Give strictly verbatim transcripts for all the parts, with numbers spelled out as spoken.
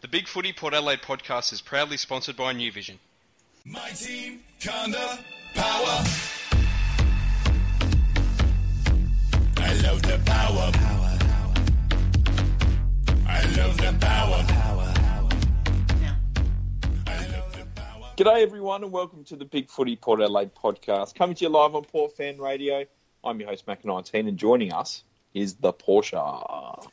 The Big Footy Port Adelaide podcast is proudly sponsored by New Vision. My team, Kanda, power. I love the power. Power, power. I love the power. Power, power. Yeah. I love the power. G'day everyone and welcome to the Big Footy Port Adelaide podcast. Coming to you live on Port Fan Radio. I'm your host, Mac nineteen, and joining us is the Porsche.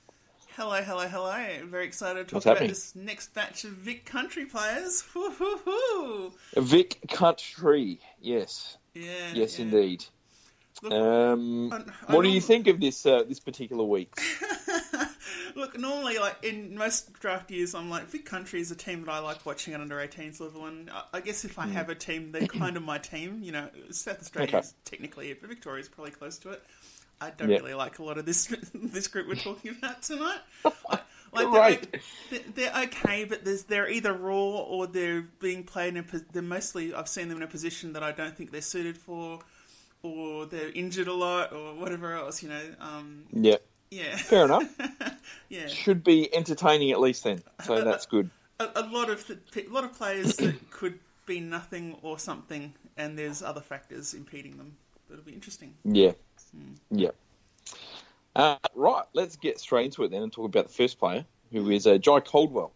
Hello, hello, hello. I'm very excited to talk about this next batch of Vic Country players. Woo-hoo-hoo. Vic Country, yes. Yeah. Yes, yeah. Indeed. Look, um, I, I what do you think of this uh, this particular week? Look, normally, like in most draft years, I'm like, Vic Country is a team that I like watching at under eighteens level, and I guess if I mm. have a team, they're kind of my team. You know, South Australia is okay. technically it, but Victoria's probably close to it. I don't yep. really like a lot of this this group we're talking about tonight. Like, like right. they're, they're okay, but they're either raw or they're being played in a, they're mostly, I've seen them in a position that I don't think they're suited for, or they're injured a lot, or whatever else, you know. Um, yeah. Yeah. Fair enough. yeah. Should be entertaining at least then, so a, that's good. A, a lot of the, a lot of players that could be nothing or something, and there's other factors impeding them. It'll be interesting. Yeah. Yeah. Uh, right, let's get straight into it then and talk about the first player, who is uh, Jai Caldwell,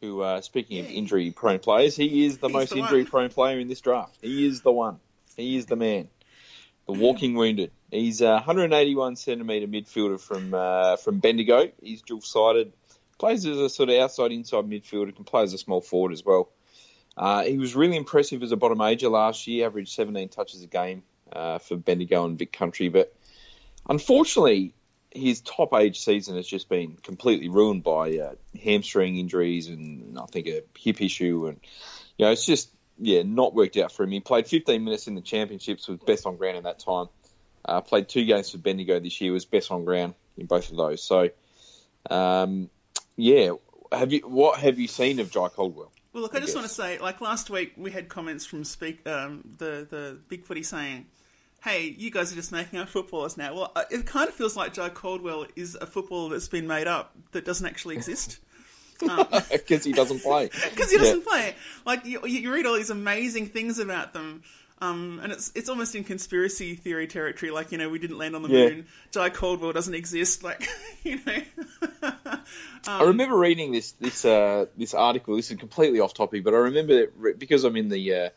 who, uh, speaking yeah. of injury-prone players, he is the He's most the injury-prone player in this draft. He is the one. He is the man. The walking wounded. He's a one hundred eighty-one centimetre midfielder from uh, from Bendigo. He's dual-sided. Plays as a sort of outside-inside midfielder. Can play as a small forward as well. Uh, he was really impressive as a bottom major last year. Averaged seventeen touches a game. Uh, for Bendigo and Vic Country, but unfortunately his top age season has just been completely ruined by uh, hamstring injuries and I think a hip issue, and you know it's just yeah not worked out for him. He played fifteen minutes in the championships, was best on ground in that time. Uh, played two games for Bendigo this year, was best on ground in both of those. So um, yeah, have you what have you seen of Jai Caldwell? Well, look, I, I just guess. want to say, like last week, we had comments from speak um, the the Big Footy saying, "Hey, you guys are just making up footballers now." Well, it kind of feels like Jai Caldwell is a footballer that's been made up that doesn't actually exist. Because um, he doesn't play. Because he doesn't yeah. play. Like you, you read all these amazing things about them, um, and it's it's almost in conspiracy theory territory. Like you know, we didn't land on the yeah. moon. Jai Caldwell doesn't exist. Like you know. Um, I remember reading this this uh, this article. This is completely off topic, but I remember it because I'm in the uh,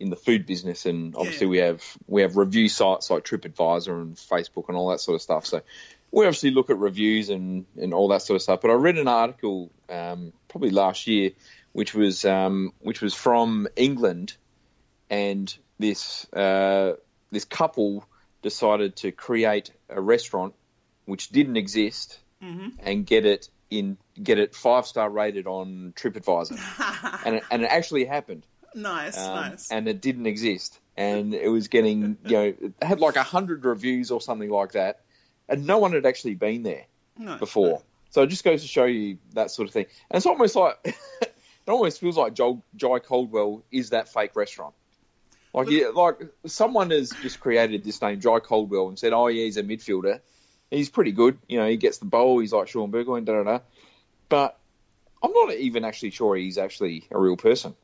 in the food business, and obviously yeah. we have we have review sites like TripAdvisor and Facebook and all that sort of stuff. So we obviously look at reviews and, and all that sort of stuff. But I read an article um, probably last year, which was um, which was from England, and this uh, this couple decided to create a restaurant which didn't exist mm-hmm. and get it. In get it five star rated on TripAdvisor, and it, and it actually happened. Nice, um, nice. And it didn't exist, and it was getting you know it had like a hundred reviews or something like that, and no one had actually been there no, before. No. So it just goes to show you that sort of thing. And it's almost like it almost feels like Joel, Jai Caldwell is that fake restaurant. Like but, yeah, like someone has just created this name Jai Caldwell and said, oh yeah, he's a midfielder. He's pretty good. You know, he gets the bowl. He's like Sean Burgoyne, da-da-da. But I'm not even actually sure he's actually a real person.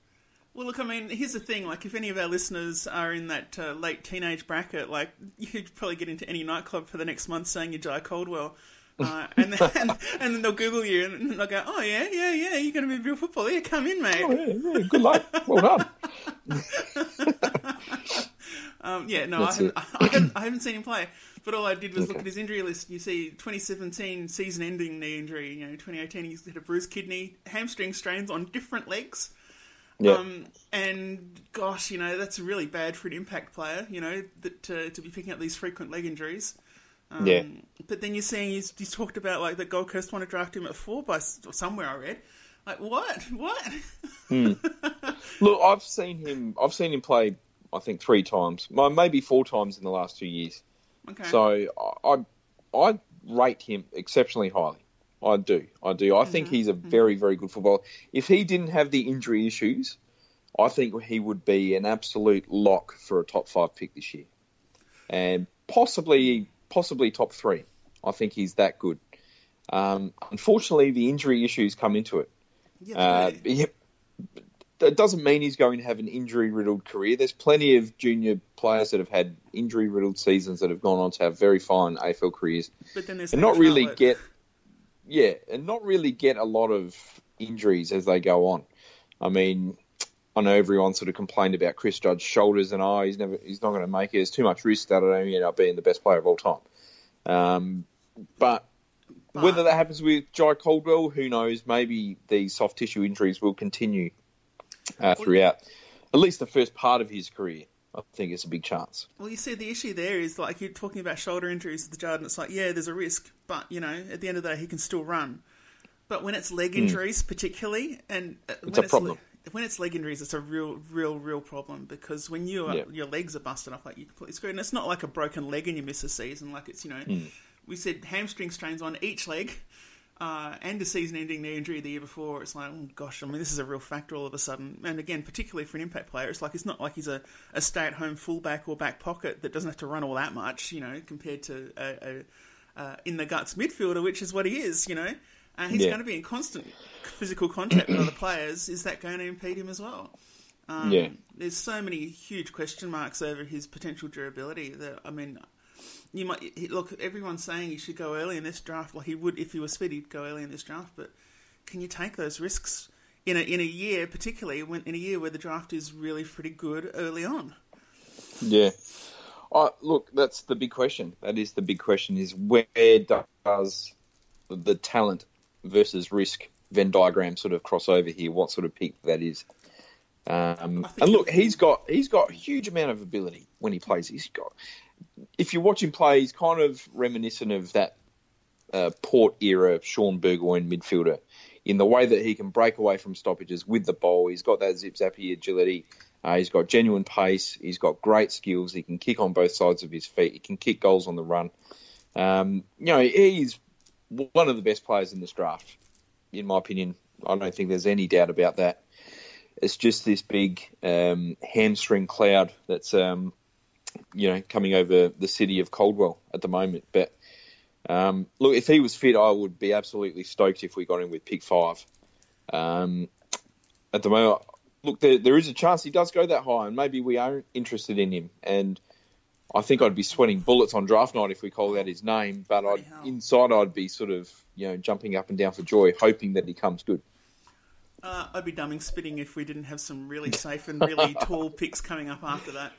Well, look, I mean, here's the thing. Like, if any of our listeners are in that uh, late teenage bracket, like, you'd probably get into any nightclub for the next month saying you're Jai Caldwell. Uh, and, then, and, and then they'll Google you and they'll go, oh, yeah, yeah, yeah, you're going to be a real footballer. Yeah, come in, mate. Oh, yeah, yeah, good luck. Well done. um, yeah, no, I haven't, I, haven't, I haven't seen him play. But all I did was okay. look at his injury list. You see twenty seventeen season-ending knee injury. You know, twenty eighteen he had a bruised kidney, hamstring strains on different legs. Yeah. Um, and, gosh, you know, that's really bad for an impact player, you know, that uh, to be picking up these frequent leg injuries. Um, yeah. But then you're seeing he's, he's talked about, like, that Gold Coast want to draft him at four by or somewhere I read. Like, what? What? Hmm. Look, I've seen him. I've seen him play, I think, three times. Maybe four times in the last two years. Okay. So I, I rate him exceptionally highly. I do. I do. I mm-hmm. think he's a very, very good footballer. If he didn't have the injury issues, I think he would be an absolute lock for a top five pick this year. And possibly possibly top three. I think he's that good. Um, unfortunately, the injury issues come into it. Yeah, uh, yeah, that doesn't mean he's going to have an injury-riddled career. There's plenty of junior players that have had injury-riddled seasons that have gone on to have very fine A F L careers, but then there's and not really get, yeah, and not really get a lot of injuries as they go on. I mean, I know everyone sort of complained about Chris Judd's shoulders and oh, he's never, he's not going to make it. There's too much risk that I don't end up being the best player of all time. Um, but, but whether that happens with Jai Caldwell, who knows? Maybe the soft tissue injuries will continue uh, throughout at least the first part of his career. I think it's a big chance. Well, you see, the issue there is, like, you're talking about shoulder injuries with Judd, and it's like, yeah, there's a risk, but, you know, at the end of the day, he can still run. But when it's leg injuries, mm. particularly, and it's when a it's problem. Le- when it's leg injuries, it's a real, real, real problem because when you are, yeah. your legs are busted off, like you're completely screwed. And it's not like a broken leg and you miss a season. Like it's, you know, mm. we said hamstring strains on each leg uh, and a season-ending knee injury the year before. It's like, oh gosh, I mean, this is a real factor all of a sudden. And again, particularly for an impact player, it's like it's not like he's a, a stay-at-home fullback or back pocket that doesn't have to run all that much, you know, compared to a, a, a in-the-guts midfielder, which is what he is, you know. Uh, he's yeah. going to be in constant physical contact with other players. Is that going to impede him as well? Um, yeah. There's so many huge question marks over his potential durability that, I mean, you might look, everyone's saying he should go early in this draft. Well, he would, if he was fit, he'd go early in this draft. But can you take those risks in a, in a year, particularly when, in a year where the draft is really pretty good early on? Yeah. Uh, look, that's the big question. That is the big question is where does the talent versus risk Venn diagram sort of crossover here, what sort of peak that is. Um, and look, he's got he's got a huge amount of ability when he plays. He's got, if you watch him play, he's kind of reminiscent of that uh, Port era Sean Burgoyne midfielder in the way that he can break away from stoppages with the ball. He's got that zip-zappy agility. Uh, he's got genuine pace. He's got great skills. He can kick on both sides of his feet. He can kick goals on the run. Um, you know, he's one of the best players in this draft, in my opinion. I don't think there's any doubt about that. It's just this big um, hamstring cloud that's, um, you know, coming over the city of Caldwell at the moment. But um, look, if he was fit, I would be absolutely stoked if we got him with pick five. Um, at the moment, look, there, there is a chance he does go that high, and maybe we are interested in him. And I think I'd be sweating bullets on draft night if we call out his name, but I'd, inside I'd be sort of, you know, jumping up and down for joy, hoping that he comes good. Uh, I'd be dumbing spitting if we didn't have some really safe and really tall picks coming up after that.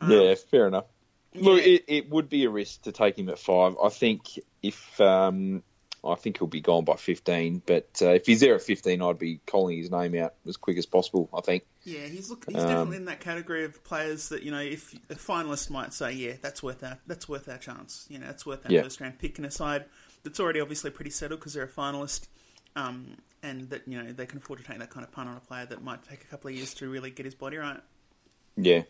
Um, yeah, fair enough. Yeah. Look, it, it would be a risk to take him at five. I think if um, I think he'll be gone by fifteen, but uh, if he's there at fifteen, I'd be calling his name out as quick as possible, I think. Yeah, he's look, he's definitely um, in that category of players that, you know, if a finalist might say, yeah, that's worth that, that's worth our chance. You know, that's worth that yeah. first round pick in a side that's already obviously pretty settled because they're a finalist, um, and that, you know, they can afford to take that kind of punt on a player that might take a couple of years to really get his body right. Yeah,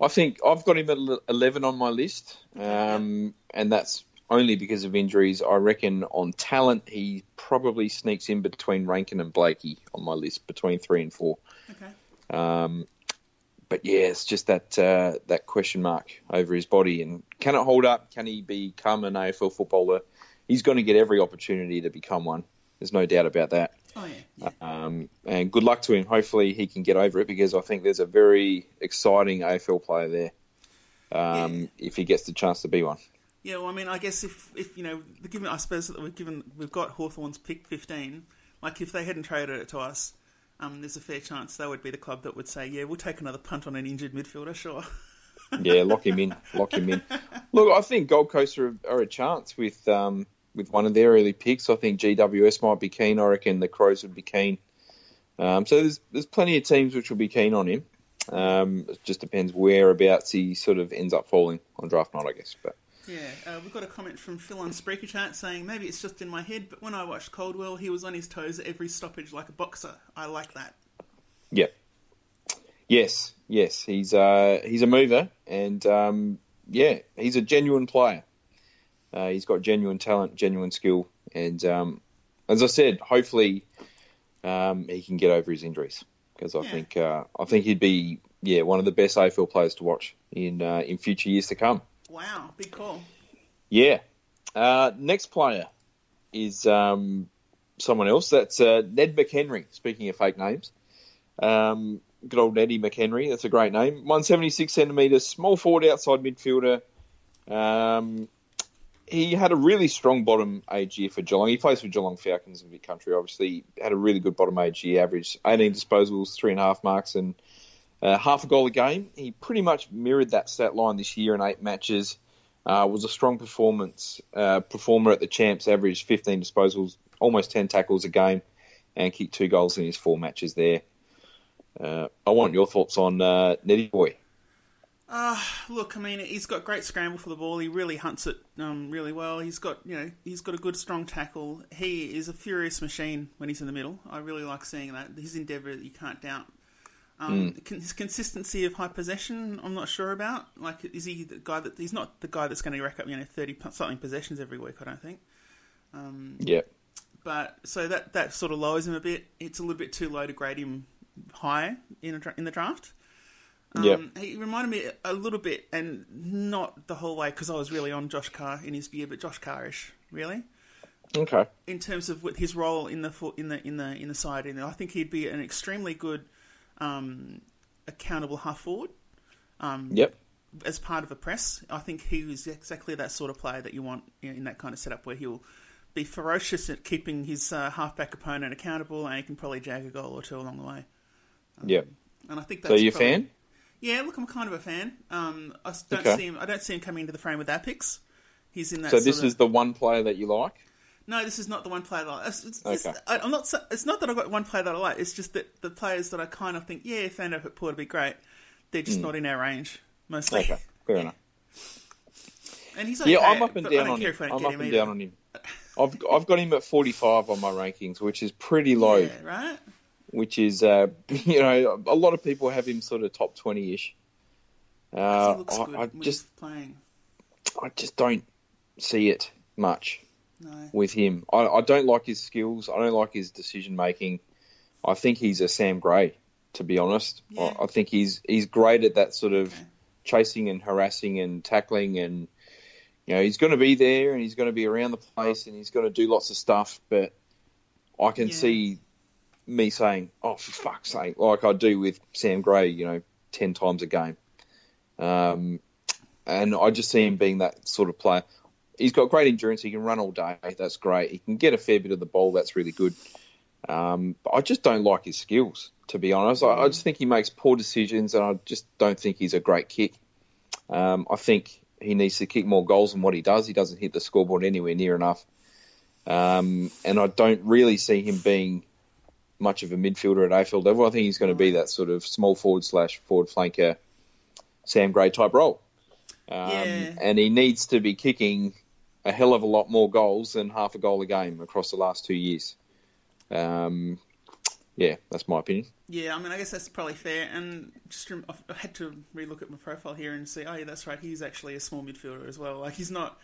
I think I've got him at eleven on my list, um, and that's only because of injuries. I reckon on talent, he probably sneaks in between Rankin and Blakey on my list, between three and four. Okay. Um, but yeah, it's just that uh, that question mark over his body, and can it hold up? Can he become an A F L footballer? He's going to get every opportunity to become one. There's no doubt about that. Oh yeah. yeah. Um, and good luck to him. Hopefully he can get over it because I think there's a very exciting A F L player there. Um, yeah. If he gets the chance to be one. Yeah. Well, I mean, I guess if, if you know, given I suppose that we've given we've got Hawthorn's pick fifteen. Like if they hadn't traded it to us. Um, there's a fair chance they would be the club that would say, yeah, we'll take another punt on an injured midfielder, sure. yeah, lock him in, lock him in. Look, I think Gold Coast are, are a chance with um, with one of their early picks. I think G W S might be keen. I reckon the Crows would be keen. Um, so there's there's plenty of teams which will be keen on him. Um, it just depends whereabouts he sort of ends up falling on draft night, I guess. But yeah, uh, we've got a comment from Phil on Spreaker Chat saying, maybe it's just in my head, but when I watched Caldwell, he was on his toes at every stoppage like a boxer. I like that. Yeah. Yes, yes. He's uh, he's a mover, and, um, yeah, he's a genuine player. Uh, he's got genuine talent, genuine skill, and, um, as I said, hopefully um, he can get over his injuries because I, yeah. think, uh, I think he'd be, yeah, one of the best A F L players to watch in uh, in future years to come. Wow, big call. Yeah. Uh, next player is um, someone else. That's uh, Ned McHenry, speaking of fake names. Um, good old Neddy McHenry. That's a great name. one hundred seventy-six centimetres, small forward, outside midfielder. Um, he had a really strong bottom age year for Geelong. He plays for Geelong Falcons and Vic Country, obviously. He had a really good bottom age year, average eighteen disposals, three and a half marks, and uh, half a goal a game. He pretty much mirrored that stat line this year in eight matches. Uh, was a strong performance uh, performer at the Champs, averaged fifteen disposals, almost ten tackles a game, and kicked two goals in his four matches there. Uh, I want your thoughts on uh, Neddy Boy. Uh, look, I mean, he's got great scramble for the ball. He really hunts it um, really well. He's got, you know, he's got a good, strong tackle. He is a furious machine when he's in the middle. I really like seeing that. His endeavour, you can't doubt. Um, mm. His consistency of high possession, I'm not sure about. Like, is he the guy that he's not the guy that's going to rack up, you know, thirty something possessions every week? I don't think. Um, yeah. But so that that sort of lowers him a bit. It's a little bit too low to grade him high in a, in the draft. Um, yeah. He reminded me a little bit, and not the whole way, because I was really on Josh Carr in his year, but Josh Carr-ish, really. Okay. In terms of what his role in the in the in the in the side, and I think he'd be an extremely good. Um, accountable half forward. Um, yep. As part of a press, I think he is exactly that sort of player that you want in that kind of setup, where he'll be ferocious at keeping his uh, halfback opponent accountable, and he can probably jag a goal or two along the way. Um, yep. And I think that's so. You're probably a fan? Yeah. Look, I'm kind of a fan. Um, I don't okay. see him. I don't see him coming into the frame with our picks. He's in that. So this sort of... is the one player that you like. No, this is not the one player that I like. It's, it's, okay. it's, I'm not, it's not that I've got one player that I like. It's just that the players that I kind of think, yeah, if they end up at Port, it'd be great. They're just mm. not in our range, mostly. Okay, fair yeah. enough. And he's okay, yeah, I'm up and down on him. I'm up and down on him. I've, I've got him at forty-five on my rankings, which is pretty low. Yeah, right? Which is, uh, you know, a lot of people have him sort of top twenty-ish. Uh, he looks I, good I just, playing. I just don't see it much. No. With him. I, I don't like his skills. I don't like his decision-making. I think he's a Sam Gray, to be honest. Yeah. I, I think he's he's great at that sort of okay. chasing and harassing and tackling, and you know, he's going to be there and he's going to be around the place and he's going to do lots of stuff, but I can yeah. see me saying, oh, for fuck's sake, like I do with Sam Gray, you know, ten times a game. Um, and I just see him being that sort of player. He's got great endurance. He can run all day. That's great. He can get a fair bit of the ball. That's really good. Um, but I just don't like his skills, to be honest. Mm. I, I just think he makes poor decisions, and I just don't think he's a great kick. Um, I think he needs to kick more goals than what he does. He doesn't hit the scoreboard anywhere near enough. Um, and I don't really see him being much of a midfielder at A F L level. I think he's going to be that sort of small forward slash forward flanker, Sam Gray type role. Um, yeah. And he needs to be kicking a hell of a lot more goals than half a goal a game across the last two years. Um, yeah, that's my opinion. Yeah, I mean, I guess that's probably fair. And just I had to relook at my profile here and see, oh, yeah, that's right. He's actually a small midfielder as well. Like, he's not...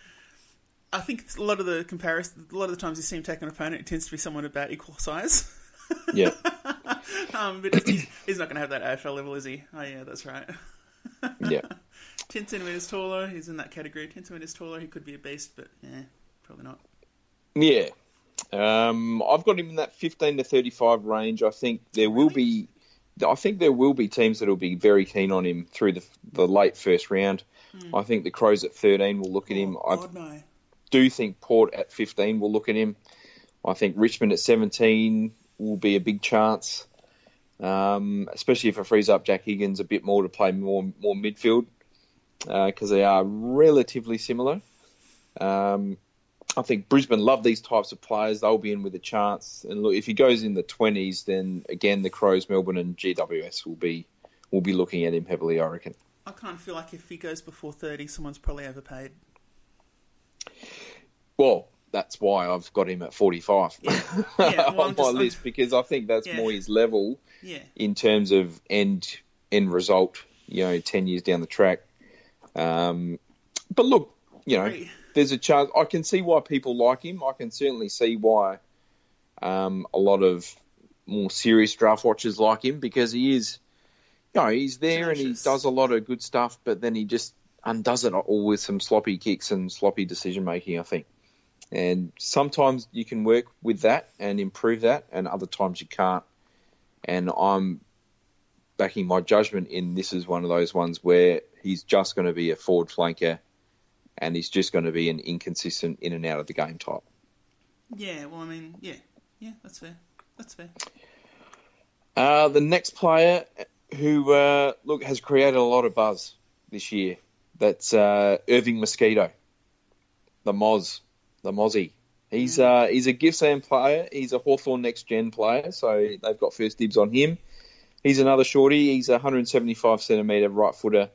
I think a lot of the comparison, a lot of the times you see him take an opponent, it tends to be someone about equal size. Yeah. um, but he's, he's not going to have that A F L level, is he? Oh, yeah, that's right. Yeah. ten centimetres taller, he's in that category. ten centimetres taller, he could be a beast, but yeah, probably not. Yeah. Um, I've got him in that fifteen to thirty-five range. I think there really? will be I think there will be teams that will be very keen on him through the the late first round. Mm. I think the Crows at thirteen will look at him. Oh, God, I no. do think Port at fifteen will look at him. I think Richmond at seventeen will be a big chance, um, especially if it frees up Jack Higgins a bit more to play more, more midfield. Because uh, they are relatively similar. Um, I think Brisbane love these types of players. They'll be in with a chance. And look, if he goes in the twenties, then again, the Crows, Melbourne and G W S will be will be looking at him heavily, I reckon. I kind of feel like if he goes before thirty, someone's probably overpaid. Well, that's why I've got him at forty-five yeah. Yeah, well, on my just, list, I'm... because I think that's yeah. more his level yeah. in terms of end end result, you know, ten years down the track. Um, but look, you know, there's a chance. I can see why people like him. I can certainly see why um, a lot of more serious draft watchers like him, because he is, you know, he's there Delicious. and he does a lot of good stuff, but then he just undoes it all with some sloppy kicks and sloppy decision making, I think. And sometimes you can work with that and improve that, and other times you can't. And I'm backing my judgment in this is one of those ones where he's just going to be a forward flanker and he's just going to be an inconsistent in and out of the game type. Yeah, well, I mean, yeah. Yeah, that's fair. That's fair. Uh, the next player who, uh, look, has created a lot of buzz this year, that's uh, Irving Mosquito, the Moz. The Mozzie. He's uh, he's a Gippsland player. He's a Hawthorn next gen player, so they've got first dibs on him. He's another shorty. He's a one seventy-five centimetre right footer.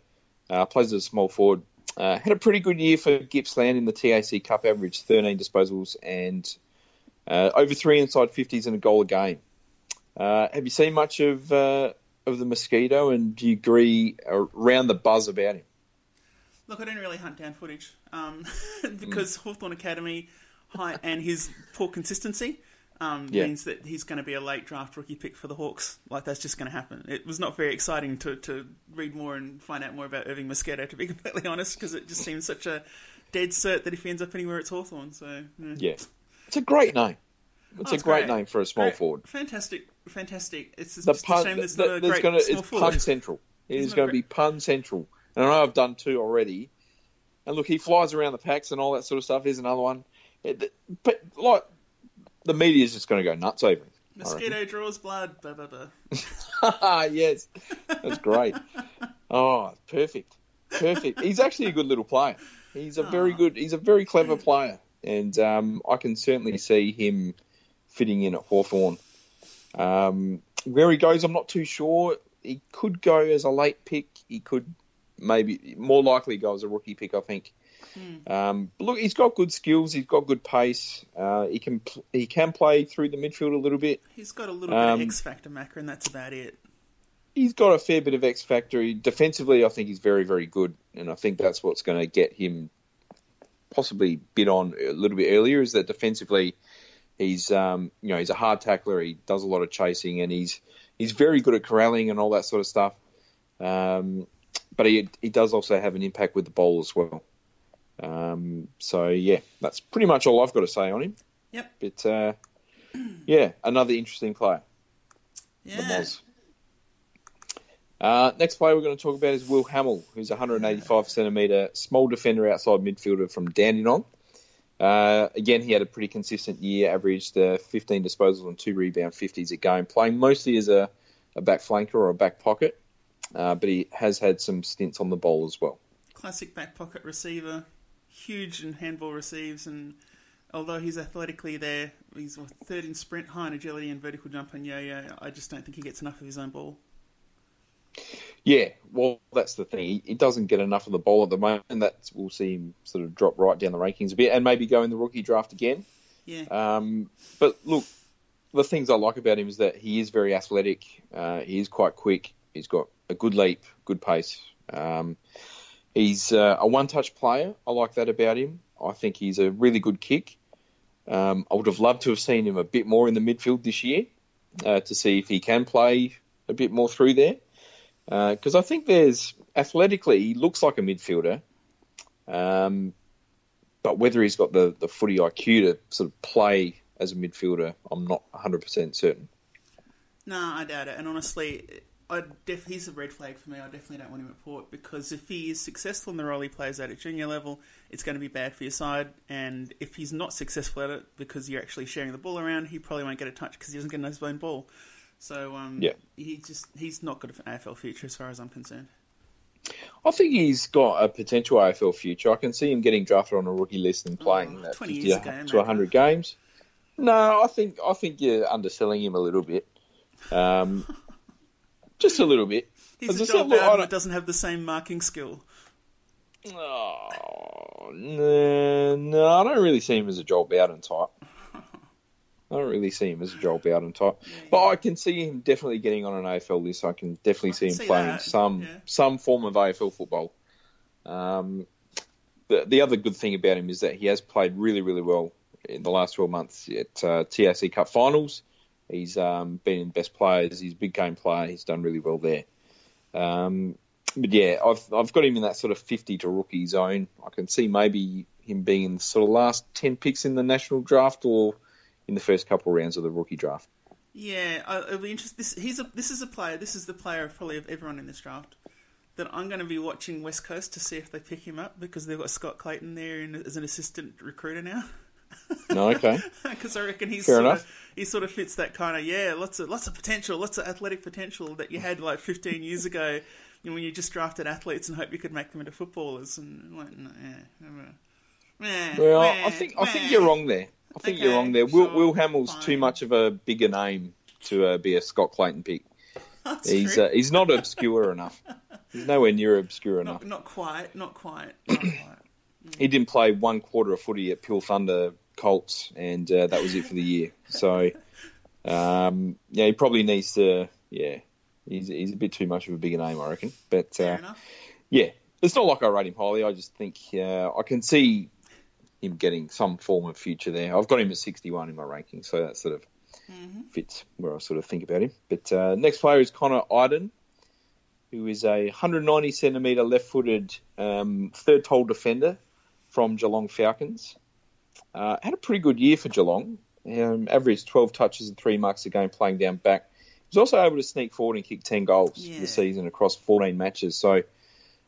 Uh, plays as a small forward. Uh, had a pretty good year for Gippsland in the T A C Cup. Averaged thirteen disposals and uh, over three inside fifties and a goal a game. Uh, have you seen much of uh, of the Mosquito, and do you agree around the buzz about him? Look, I don't really hunt down footage um, because mm. Hawthorn Academy high, and his poor consistency um, yeah. means that he's going to be a late draft rookie pick for the Hawks. Like, that's just going to happen. It was not very exciting to, to read more and find out more about Irving Mosquito, to be completely honest, because it just seems such a dead cert that if he ends up anywhere, it's Hawthorn. So, yeah. yeah. It's a great name. It's oh, a great, great name for a small great. forward. Fantastic, fantastic. It's just, the just pun, a shame there's the, not a there's great gonna, small it's forward. It's Pun Central. It is going to be Pun Central. And I know I've done two already. And look, he flies around the packs and all that sort of stuff. Here's another one. But, like, the media's just going to go nuts over him. Mosquito draws blood. Blah, blah, blah. Yes. That's great. Oh, perfect. Perfect. He's actually a good little player. He's a oh. very good, he's a very clever player. And um, I can certainly see him fitting in at Hawthorn. Um, where he goes, I'm not too sure. He could go as a late pick. He could... Maybe more likely go as a rookie pick, I think. Mm. Um, but look, he's got good skills. He's got good pace. Uh, he can he can play through the midfield a little bit. He's got a little um, bit of X factor, Macca, and that's about it. He's got a fair bit of X factor. He, defensively, I think he's very, very good, and I think that's what's going to get him possibly bid on a little bit earlier. Is that defensively, he's um, you know he's a hard tackler. He does a lot of chasing, and he's he's very good at corralling and all that sort of stuff. Um, But he he does also have an impact with the ball as well. Um, so, yeah, that's pretty much all I've got to say on him. Yep. But, uh, yeah, another interesting player. Yeah. The Moz. Uh, next player we're going to talk about is Will Hamill, who's a one eighty-five centimetre small defender outside midfielder from Dandenong. Uh, again, he had a pretty consistent year, averaged uh, fifteen disposals and two rebound fifties a game, playing mostly as a, a back flanker or a back pocket. Uh, but he has had some stints on the ball as well. Classic back pocket receiver, huge in handball receives, and although he's athletically there, he's third in sprint, high in agility and vertical jump on yo-yo. I just don't think he gets enough of his own ball. Yeah, well, that's the thing. He doesn't get enough of the ball at the moment, and that we'll see him sort of drop right down the rankings a bit and maybe go in the rookie draft again. Yeah. Um, but look, the things I like about him is that he is very athletic. Uh, he is quite quick. He's got a good leap, good pace. Um, he's uh, a one-touch player. I like that about him. I think he's a really good kick. Um, I would have loved to have seen him a bit more in the midfield this year uh, to see if he can play a bit more through there. Because uh, I think there's... Athletically, he looks like a midfielder. Um, but whether he's got the, the footy I Q to sort of play as a midfielder, I'm not one hundred percent certain. No, I doubt it. And honestly... I def- he's a red flag for me. I definitely don't want him at Port, because if he is successful in the role he plays at at junior level, it's going to be bad for your side. And if he's not successful at it because you're actually sharing the ball around, he probably won't get a touch because he doesn't get his own ball. So um, yeah. he just he's not good for an A F L future as far as I'm concerned. I think he's got a potential A F L future. I can see him getting drafted on a rookie list and playing oh, twenty years ago, to one hundred games. No, I think I think you're underselling him a little bit. Um Just a little bit. He's a Joel Bowden that doesn't have the same marking skill. Oh, no, no, I don't really see him as a Joel Bowden type. I don't really see him as a Joel Bowden type. Yeah, yeah. But I can see him definitely getting on an A F L list. I can definitely I see can him see playing that. some yeah. some form of A F L football. Um, the, the other good thing about him is that he has played really, really well in the last twelve months at uh, T A C Cup finals. He's um, been in best players. He's a big game player. He's done really well there. Um, But yeah, I've I've got him in that sort of fifty to rookie zone. I can see maybe him being in the sort of last ten picks in the national draft or in the first couple of rounds of the rookie draft. Yeah, I, it'll be interesting. This, he's a, this is a player. This is the player of probably of everyone in this draft that I'm going to be watching West Coast to see if they pick him up, because they've got Scott Clayton there in, as an assistant recruiter now. No, okay. Because I reckon he's sort of, he sort of fits that kind of, yeah, lots of lots of potential, lots of athletic potential that you had like fifteen years ago, you know, when you just drafted athletes and hoped you could make them into footballers. And like, nah, nah, well, nah, I think nah. I think you're wrong there. I think okay, you're wrong there. Sure, Will, Will Hamill's fine. Too much of a bigger name to uh, be a Scott Clayton pick. That's he's uh, he's not obscure enough. He's nowhere near obscure not, enough. Not quite. Not quite. Not quite. Mm. He didn't play one quarter of footy at Peel Thunder Colts, and uh, that was it for the year. So, um, yeah, he probably needs to. Yeah, he's he's a bit too much of a bigger name, I reckon. But uh, yeah, it's not like I rate him highly. I just think uh, I can see him getting some form of future there. I've got him at sixty-one in my ranking, so that sort of mm-hmm. fits where I sort of think about him. But uh, next player is Connor Idun, who is a one hundred ninety centimetre left-footed um, third-tall defender from Geelong Falcons. Uh, had a pretty good year for Geelong. Um, averaged twelve touches and three marks a game playing down back. He was also able to sneak forward and kick ten goals yeah. this season across fourteen matches. So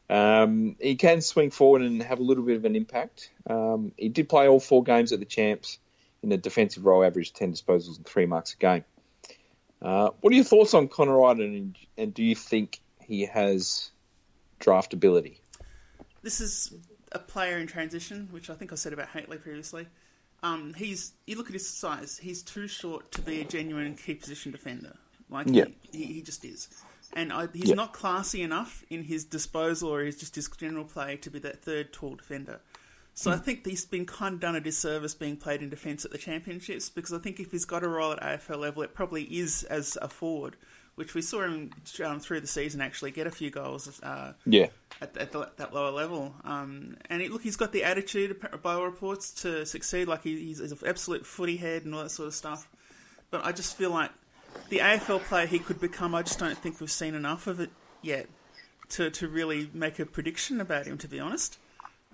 um, he can swing forward and have a little bit of an impact. Um, he did play all four games at the Champs in a defensive role, averaged ten disposals and three marks a game. Uh, what are your thoughts on Connor Idun, and do you think he has draftability? This is a player in transition, which I think I said about Haitley previously. Um, he's you look at his size; he's too short to be a genuine key position defender. Like yeah. he, he just is, and I, he's yeah. not classy enough in his disposal or his just his general play to be that third tall defender. So I think he's been kind of done a disservice being played in defence at the championships, because I think if he's got a role at A F L level, it probably is as a forward, which we saw him um, through the season actually get a few goals uh, yeah. at, at the, that lower level. Um, and it, look, he's got the attitude, by all reports, to succeed. Like he, he's an absolute footy head and all that sort of stuff. But I just feel like the A F L player he could become, I just don't think we've seen enough of it yet to, to really make a prediction about him, to be honest.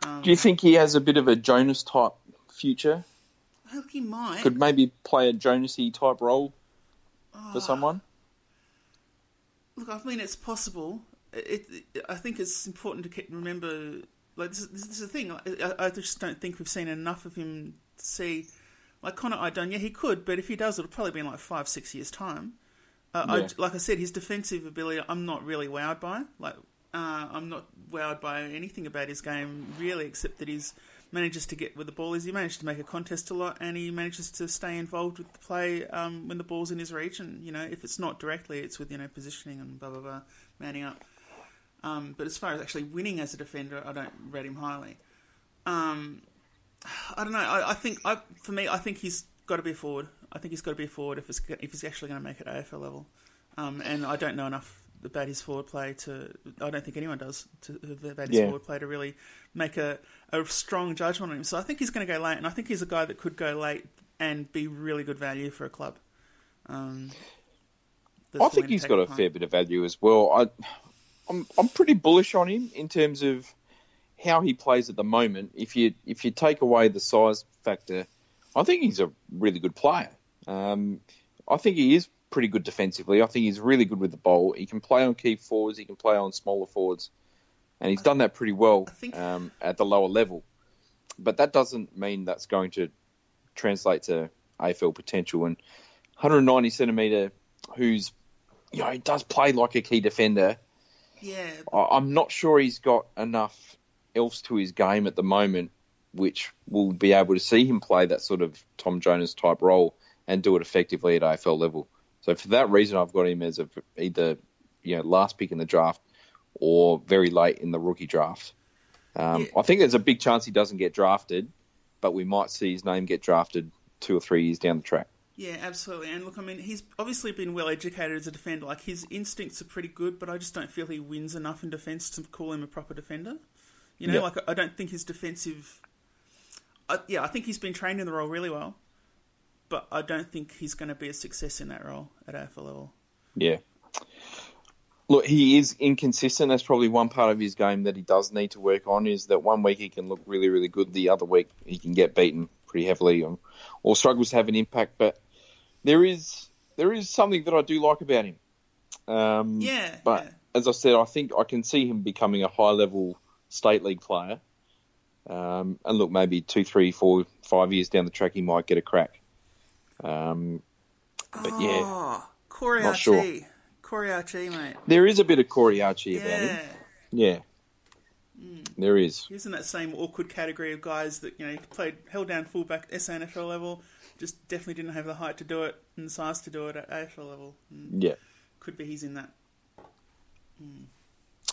Um, Do you think he has a bit of a Jonas-type future? I think he might. Could maybe play a Jonas-y type role oh. for someone? Look, I mean, it's possible. It, it, I think it's important to keep, remember, like, this is, this is the thing. I, I just don't think we've seen enough of him to see. Like, Connor Idun, yeah, he could, but if he does, it'll probably be in, like, five, six years' time. Uh, yeah. I, like I said, his defensive ability, I'm not really wowed by, like... Uh, I'm not wowed by anything about his game, really, except that he manages to get where the ball is. He manages to make a contest a lot, and he manages to stay involved with the play um, when the ball's in his region. You know, if it's not directly, it's with, you know, positioning and blah, blah, blah, manning up. Um, but as far as actually winning as a defender, I don't rate him highly. Um, I don't know. I, I think, I, for me, I think he's got to be a forward. I think he's got to be a forward if, it's, if he's actually going to make it A F L level. Um, and I don't know enough about his forward play to, I don't think anyone does to, about his yeah. forward play to really make a, a strong judgment on him. So I think he's going to go late, and I think he's a guy that could go late and be really good value for a club. Um, I think he's got a fair bit of value as well. I, I'm I'm pretty bullish on him in terms of how he plays at the moment. If you if you take away the size factor, I think he's a really good player. Um, I think he is pretty good defensively. I think he's really good with the ball. He can play on key forwards. He can play on smaller forwards. And he's done that pretty well think... um, at the lower level. But that doesn't mean that's going to translate to A F L potential. And one hundred ninety centimetre, who's, you know, he does play like a key defender. Yeah. I'm not sure he's got enough else to his game at the moment, which will be able to see him play that sort of Tom Jonas type role and do it effectively at A F L level. So for that reason, I've got him as a, either, you know, last pick in the draft or very late in the rookie draft. Um, yeah. I think there's a big chance he doesn't get drafted, but we might see his name get drafted two or three years down the track. Yeah, absolutely. And look, I mean, he's obviously been well-educated as a defender. Like, his instincts are pretty good, but I just don't feel he wins enough in defence to call him a proper defender. You know, yeah. like, I don't think his defensive... I, yeah, I think he's been trained in the role really well, but I don't think he's going to be a success in that role at A F L level. Yeah. Look, he is inconsistent. That's probably one part of his game that he does need to work on, is that one week he can look really, really good. The other week he can get beaten pretty heavily or, or struggles to have an impact. But there is there is something that I do like about him. Um, yeah. But yeah. As I said, I think I can see him becoming a high-level state league player. Um, and look, maybe two, three, four, five years down the track, he might get a crack. Um, but oh, yeah. Corey Archie. Sure. Corey Archie, mate. There is a bit of Corey Archie yeah. about him. Yeah. Mm. There is. He's in that same awkward category of guys that, you know, played held down fullback at S A N F L level, just definitely didn't have the height to do it and the size to do it at A F L level. Mm. Yeah. Could be he's in that. Mm.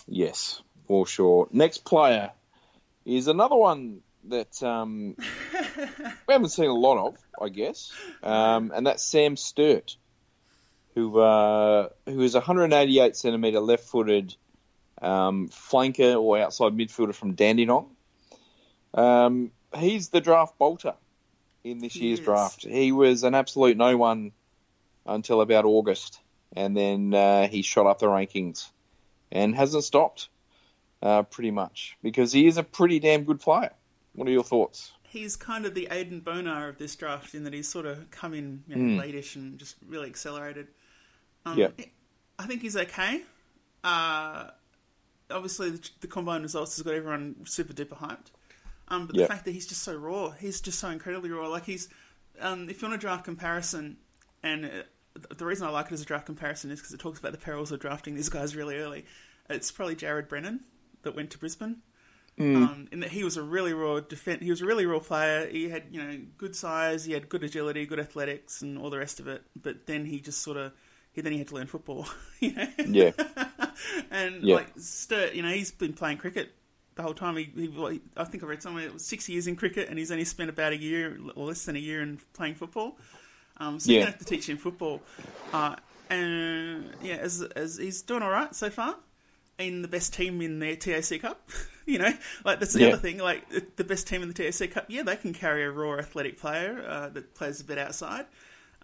Yes, for sure. Next player is another one that um, we haven't seen a lot of, I guess, um, and that's Sam Sturt, who uh, who is one hundred eighty-eight centimetre left-footed um, flanker or outside midfielder from Dandenong. Um, he's the draft bolter in this year's yes. draft. He was an absolute no-one until about August, and then uh, he shot up the rankings and hasn't stopped. Uh, pretty much, because he is a pretty damn good player. What are your thoughts? He's kind of the Aidan Bonar of this draft in that he's sort of come in you know, mm. late-ish and just really accelerated. Um, yeah. I think he's okay. Uh, obviously, the, the combine results has got everyone super-duper hyped. Um, but the yep. fact that he's just so raw, he's just so incredibly raw. Like he's, um, if you want a draft comparison, and uh, the reason I like it as a draft comparison is because it talks about the perils of drafting these guys really early. It's probably Jared Brennan that went to Brisbane, mm. um, in that he was a really raw defense. He was a really raw player. He had, you know, good size. He had good agility, good athletics, and all the rest of it. But then he just sort of, he then he had to learn football. You know? Yeah. and yeah. like Sturt, you know, he's been playing cricket the whole time. He, he, I think I read somewhere it was six years in cricket, and he's only spent about a year or less than a year in playing football. Um, so yeah. you're gonna have to teach him football. Uh, and yeah, as as he's doing all right so far. In the best team in their T A C Cup, you know, like that's the yeah. other thing. Like the best team in the T A C Cup, yeah, they can carry a raw athletic player uh, that plays a bit outside.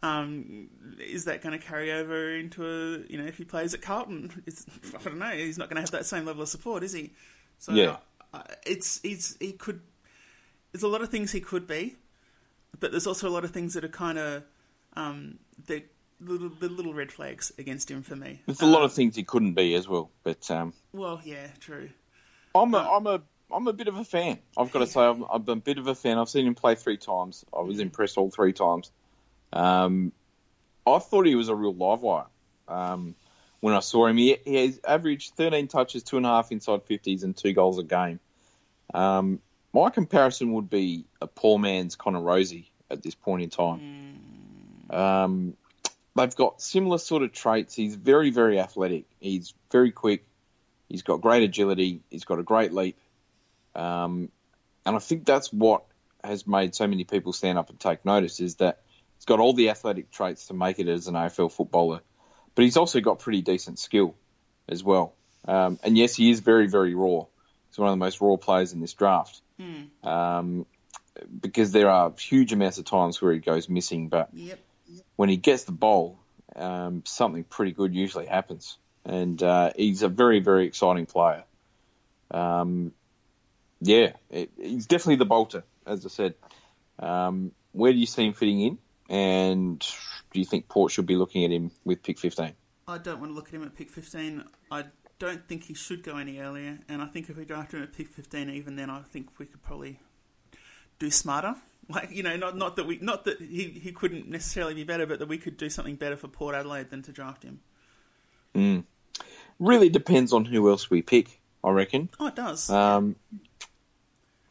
Um, is that going to carry over into a, you know, if he plays at Carlton? It's, I don't know. He's not going to have that same level of support, is he? So yeah. uh, it's it's he could. There's a lot of things he could be, but there's also a lot of things that are kind of um, that. Little, the little red flags against him for me. There's a um, lot of things he couldn't be as well, but um, well, yeah, true. I'm a, um, I'm a, I'm a bit of a fan. I've got to yeah. say, I'm, I'm a bit of a fan. I've seen him play three times. I was impressed all three times. Um, I thought he was a real live wire. Um, when I saw him, he, he averaged thirteen touches, two and a half inside fifties, and two goals a game. Um, my comparison would be a poor man's Connor Rozee at this point in time. Mm. Um. They've got similar sort of traits. He's very, very athletic. He's very quick. He's got great agility. He's got a great leap. Um, and I think that's what has made so many people stand up and take notice, is that he's got all the athletic traits to make it as an A F L footballer. But he's also got pretty decent skill as well. Um, and, yes, he is very, very raw. He's one of the most raw players in this draft. Mm. Um, because there are huge amounts of times where he goes missing. But yep. when he gets the ball, um, something pretty good usually happens. And uh, he's a very, very exciting player. Um, yeah, it, he's definitely the bolter, as I said. Um, where do you see him fitting in? And do you think Port should be looking at him with pick fifteen? I don't want to look at him at pick fifteen. I don't think he should go any earlier. And I think if we draft him at pick fifteen, even then I think we could probably do smarter. Like, you know, not not that we not that he, he couldn't necessarily be better, but that we could do something better for Port Adelaide than to draft him. Mm. Really depends on who else we pick, I reckon. Oh, it does. Um,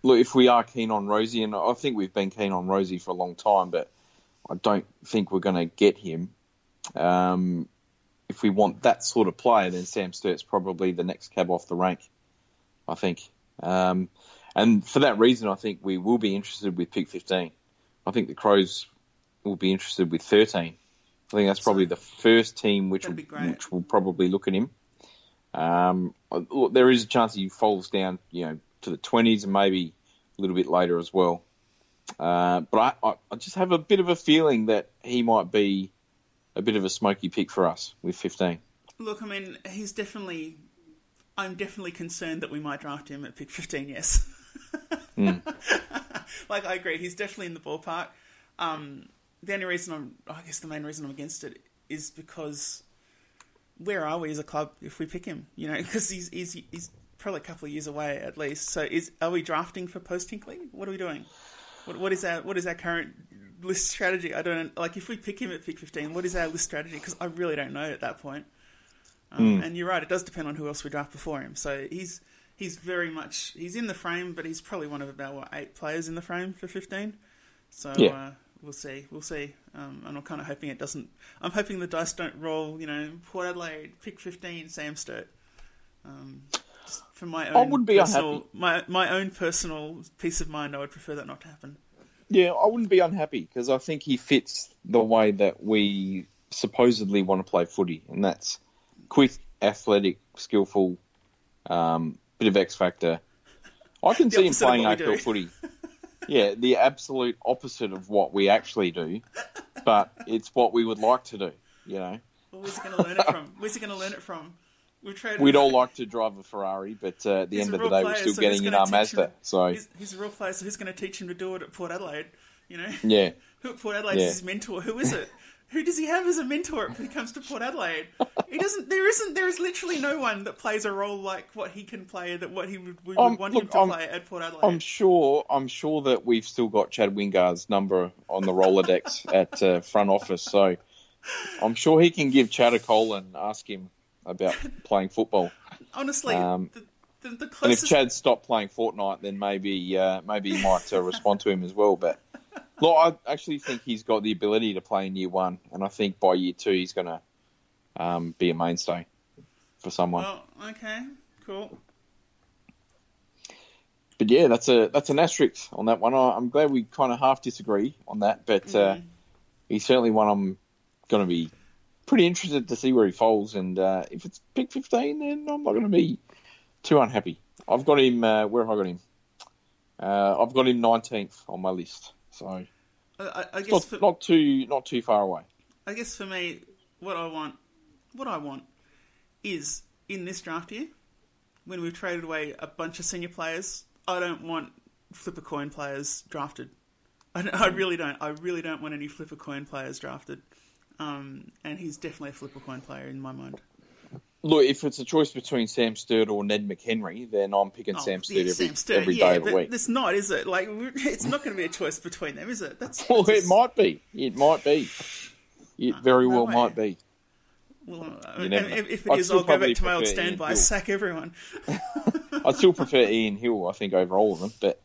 look, if we are keen on Rozee, and I think we've been keen on Rozee for a long time, but I don't think we're going to get him. Um, if we want that sort of player, then Sam Sturt's probably the next cab off the rank, I think. Um And for that reason, I think we will be interested with pick fifteen. I think the Crows will be interested with thirteen. I think that's probably the first team which will, which will probably look at him. Um, look, there is a chance he falls down, you know, to the twenties and maybe a little bit later as well. Uh, but I, I just have a bit of a feeling that he might be a bit of a smoky pick for us with fifteen. Look, I mean, he's definitely... I'm definitely concerned that we might draft him at pick fifteen, yes. Mm. Like, I agree, he's definitely in the ballpark. Um, the only reason I'm... I guess the main reason I'm against it is because... Where are we as a club if we pick him? You know, because he's, he's he's probably a couple of years away at least. So, is are we drafting for post Hinkley? What are we doing? What what is our what is our current list strategy? I don't like if we pick him at pick fifteen. What is our list strategy? Because I really don't know at that point. Um, mm. And you're right; it does depend on who else we draft before him. So he's he's very much he's in the frame, but he's probably one of about what eight players in the frame for fifteen. So. Yeah. Uh, We'll see. We'll see. Um, and I'm kind of hoping it doesn't... I'm hoping the dice don't roll, you know, Port Adelaide, pick fifteen, Sam Sturt. Um, just for my own, I wouldn't be personal, unhappy. My, my own personal peace of mind, I would prefer that not to happen. Yeah, I wouldn't be unhappy because I think he fits the way that we supposedly want to play footy. And that's quick, athletic, skillful, um, bit of X factor. I can see him playing A P L footy. Yeah, the absolute opposite of what we actually do, but it's what we would like to do, you know. Well, where's he going to learn it from? Where's he going to learn it from? We've traded We'd all like to drive a Ferrari, but uh, at the he's end of the day, player, we're still so getting in our Mazda. Him, so he's, he's a real player, so who's going to teach him to do it at Port Adelaide, you know? Yeah. Who at Port Adelaide yeah. is his mentor? Who is it? Who does he have as a mentor when he comes to Port Adelaide? He doesn't. There isn't. There is literally no one that plays a role like what he can play, that what he would, we would um, want look, him to I'm, play at Port Adelaide. I'm sure. I'm sure that we've still got Chad Wingard's number on the Rolodex at uh, front office, so I'm sure he can give Chad a call and ask him about playing football. Honestly, um, the, the, the closest. And if Chad stopped playing Fortnite, then maybe uh, maybe he might uh, respond to him as well, but. Look, I actually think he's got the ability to play in year one, and I think by year two he's going to um, be a mainstay for someone. Well, okay, cool. But yeah, that's a that's an asterisk on that one. I'm glad we kind of half disagree on that, but mm. uh, he's certainly one I'm going to be pretty interested to see where he falls, and uh, if it's pick fifteen, then I'm not going to be too unhappy. I've got him, uh, where have I got him? Uh, I've got him nineteenth on my list. So, I, I guess not, for, not too not too far away. I guess for me, what I want, what I want, is in this draft year, when we've traded away a bunch of senior players, I don't want flip a coin players drafted. I, I really don't. I really don't want any flip a coin players drafted. Um, and he's definitely a flip a coin player in my mind. Look, if it's a choice between Sam Sturt or Ned McHenry, then I'm picking oh, Sam Sturt yeah, every, Sam Sturt, every yeah, day of the week. It's not, is it? Like, it's not going to be a choice between them, is it? That's, that's well, it just... might be. It might be. It no, very no well way. might be. Well, I mean, if, if it I'd is, I'll go back to my old standby, sack everyone. I still prefer Ian Hill, I think, over all of them. But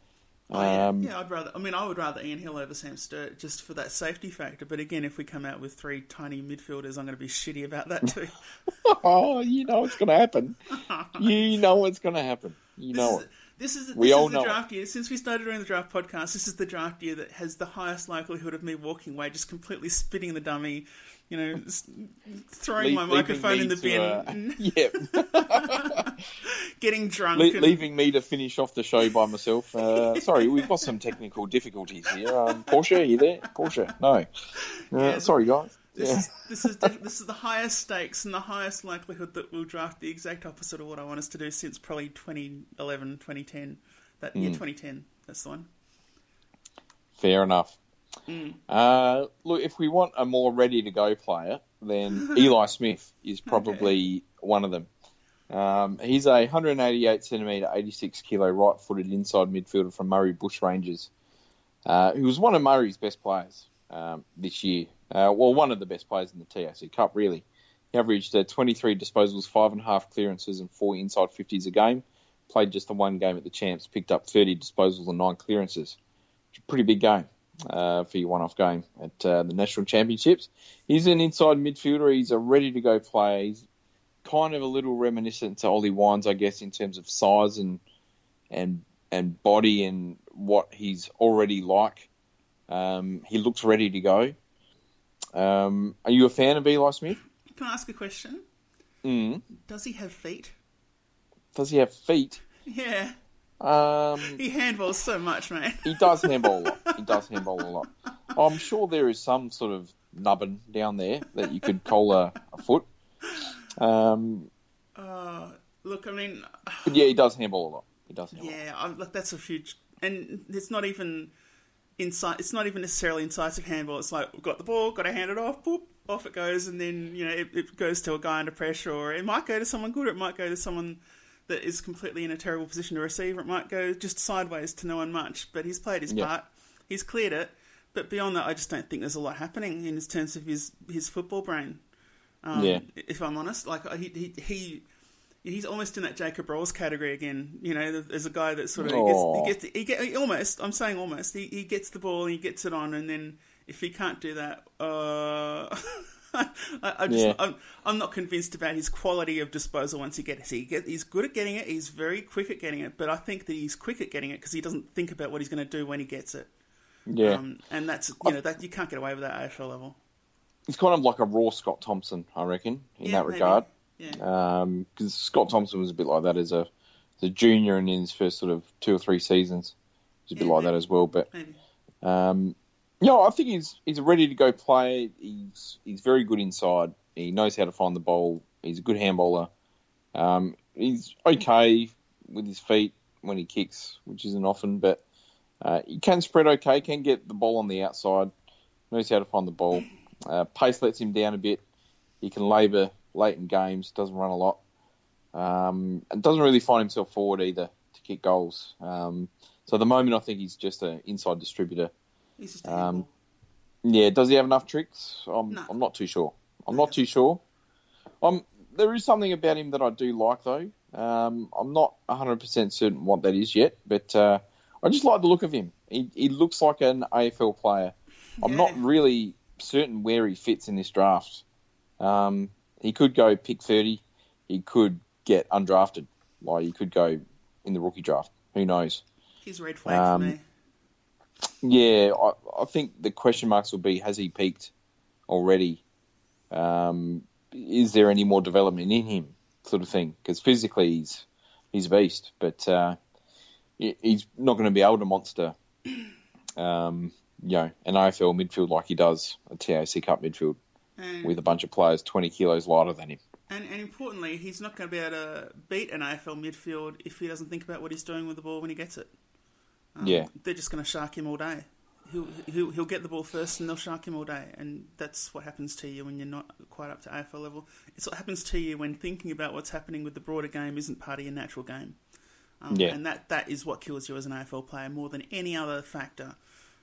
oh, yeah. Um, yeah, I'd rather. I mean, I would rather Ian Hill over Sam Sturt just for that safety factor. But again, if we come out with three tiny midfielders, I'm going to be shitty about that too. Oh, you know it's going to happen. You know it's going to happen. You this know is, it. This is we this all is the know draft it. year. Since we started doing the draft podcast, this is the draft year that has the highest likelihood of me walking away just completely spitting the dummy. You know, throwing Le- my microphone in the bin. Uh, yep. Getting drunk. Le- and... Leaving me to finish off the show by myself. Uh, sorry, we've got some technical difficulties here. Um, Porsche, are you there? Porsche, no. Uh, yeah, sorry, guys. This, yeah. is, this, is def- this is the highest stakes and the highest likelihood that we'll draft the exact opposite of what I want us to do since probably twenty eleven, twenty ten. That, mm. Yeah, twenty ten. That's the one. Fair enough. Mm. Uh, look, if we want a more ready-to-go player, then Eli Smith is probably okay. one of them. Um, he's a one hundred eighty-eight centimetre, eighty-six kilo right-footed inside midfielder from Murray Bushrangers, uh, who was one of Murray's best players um, this year. Uh, well, one of the best players in the T A C Cup, really. He averaged uh, twenty-three disposals, five and a half clearances and four inside fifties a game. Played just the one game at the Champs, picked up thirty disposals and nine clearances. It's a pretty big game. Uh, for your one-off game at uh, the National Championships. He's an inside midfielder. He's a ready-to-go player. He's kind of a little reminiscent to Ollie Wines, I guess, in terms of size and and and body and what he's already like. Um, he looks ready to go. Um, are you a fan of Eli Smith? Can I ask a question? Mm. Does he have feet? Does he have feet? Yeah. Um, he handballs so much, mate. He does handball a lot. He does handball a lot. I'm sure there is some sort of nubbin down there that you could call a, a foot. Um, uh, look, I mean... Yeah, he does handball a lot. He does handball. Yeah, I, look, that's a huge... And it's not even... Insight, it's not even necessarily incisive handball. It's like, we've got the ball, got to hand it off, boop, off it goes, and then, you know, it, it goes to a guy under pressure, or it might go to someone good, or it might go to someone that is completely in a terrible position to receive, or it might go just sideways to no one much. But he's played his yeah. part. He's cleared it. But beyond that, I just don't think there's a lot happening in terms of his, his football brain. Um, yeah. If I'm honest, like, he... he, he He's almost in that Jacob Rolls category again. You know, there's a guy that sort of he gets, he gets he get he almost. I'm saying almost. He he gets the ball and he gets it on, and then if he can't do that, uh, I, I just, yeah. I'm I'm not convinced about his quality of disposal once he gets it. He get, he's good at getting it. He's very quick at getting it, but I think that he's quick at getting it because he doesn't think about what he's going to do when he gets it. Yeah, um, and that's you know that you can't get away with that at A F L level. He's kind of like a raw Scott Thompson, I reckon, in yeah, that regard. Maybe. Yeah. Um, because Scott Thompson was a bit like that as a, as a junior and in his first sort of two or three seasons. He was a bit yeah, like maybe. that as well. But, um, you know, I think he's he's a ready-to-go player. He's he's very good inside. He knows how to find the ball. He's a good handballer. Um, he's okay with his feet when he kicks, which isn't often. But uh, he can spread okay, can get the ball on the outside, knows how to find the ball. Uh, pace lets him down a bit. He can labour... late in games, doesn't run a lot, um, and doesn't really find himself forward either to kick goals. Um, so at the moment, I think he's just an inside distributor. He's just um, yeah, does he have enough tricks? I'm, no. I'm not too sure. I'm no. not too sure. Um, there is something about him that I do like, though. Um, I'm not one hundred percent certain what that is yet, but uh, I just like the look of him. He, he looks like an A F L player. I'm yeah. not really certain where he fits in this draft. Um, He could go pick thirty. He could get undrafted. Like, he could go in the rookie draft. Who knows? He's red flag um, for me. Yeah, I, I think the question marks will be, has he peaked already? Um, is there any more development in him, sort of thing? Because physically, he's, he's a beast. But uh, he's not going to be able to monster um, you know, an A F L midfield like he does a T A C Cup midfield. And, with a bunch of players twenty kilos lighter than him. And, and importantly, he's not going to be able to beat an A F L midfield if he doesn't think about what he's doing with the ball when he gets it. Um, yeah. They're just going to shark him all day. He'll, he'll, he'll get the ball first and they'll shark him all day. And that's what happens to you when you're not quite up to A F L level. It's what happens to you when thinking about what's happening with the broader game isn't part of your natural game. Um, yeah. And that, that is what kills you as an A F L player more than any other factor.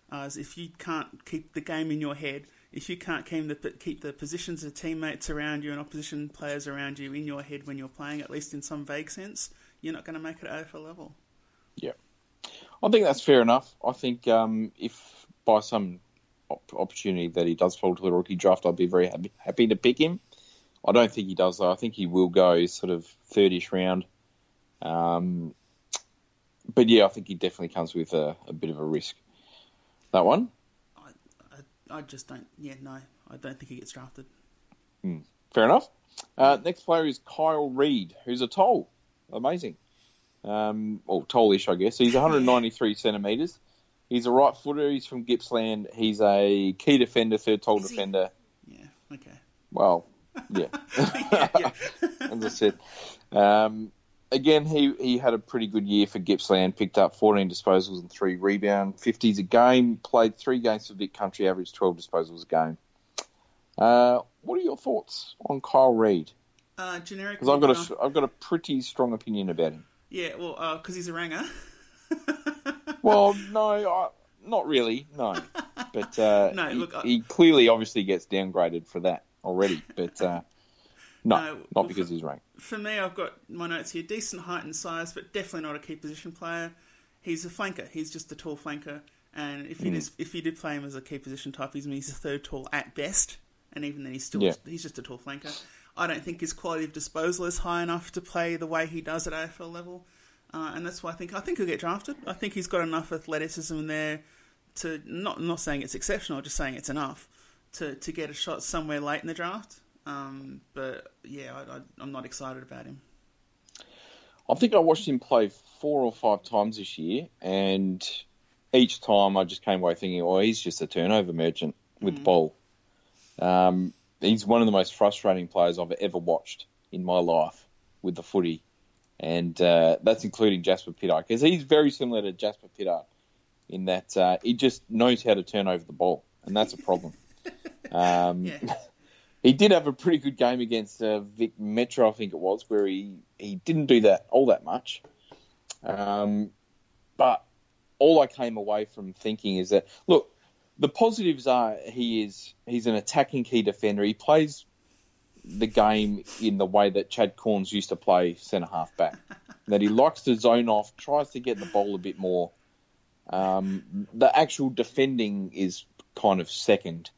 Uh, is if you can't keep the game in your head... If you can't keep the, keep the positions of teammates around you and opposition players around you in your head when you're playing, at least in some vague sense, you're not going to make it at A F L level. Yeah. I think that's fair enough. I think um, if by some op- opportunity that he does fall to the rookie draft, I'd be very happy, happy to pick him. I don't think he does, though. I think he will go sort of third-ish round. Um, but, yeah, I think he definitely comes with a, a bit of a risk. That one? I just don't... Yeah, no. I don't think he gets drafted. Mm, fair enough. Uh, next player is Kyle Reed, who's a tall. Amazing. Um, well, tallish, I guess. He's one ninety-three centimetres. He's a right footer. He's from Gippsland. He's a key defender, third tall is defender. He... Yeah, okay. Well, yeah. yeah, yeah. As I said. Um, again, he, he had a pretty good year for Gippsland, picked up fourteen disposals and three rebound, fifties a game, played three games for Vic Country, averaged twelve disposals a game. Uh, what are your thoughts on Kyle Reed? Uh, generic. Because I've got a I've got a pretty strong opinion about him. Yeah, well, because uh, he's a ranger. well, no, I, not really, no. But uh, no, he, look, I... he clearly, obviously, gets downgraded for that already. But. Uh, No, no, not well, because for, he's ranked. For me, I've got my notes here. Decent height and size, but definitely not a key position player. He's a flanker. He's just a tall flanker. And if mm. you did, if you did play him as a key position type, he's, he's a third tall at best. And even then, he's still yeah. he's just a tall flanker. I don't think his quality of disposal is high enough to play the way he does at A F L level. Uh, and that's why I think I think he'll get drafted. I think he's got enough athleticism there to not not saying it's exceptional, just saying it's enough to to get a shot somewhere late in the draft. Um, but, yeah, I, I, I'm not excited about him. I think I watched him play four or five times this year, and each time I just came away thinking, oh, he's just a turnover merchant with mm. the ball. Um, he's one of the most frustrating players I've ever watched. in my life with the footy, and uh, that's including Jasper Pittard, because he's very similar to Jasper Pittard in that uh, he just knows how to turn over the ball, and that's a problem. um, yeah. He did have a pretty good game against uh, Vic Metro, I think it was, where he, he didn't do that all that much. Um, but all I came away from thinking is that, look, the positives are he is he's an attacking key defender. He plays the game in the way that Chad Corns used to play centre-half back, that he likes to zone off, tries to get the ball a bit more. Um, the actual defending is kind of second.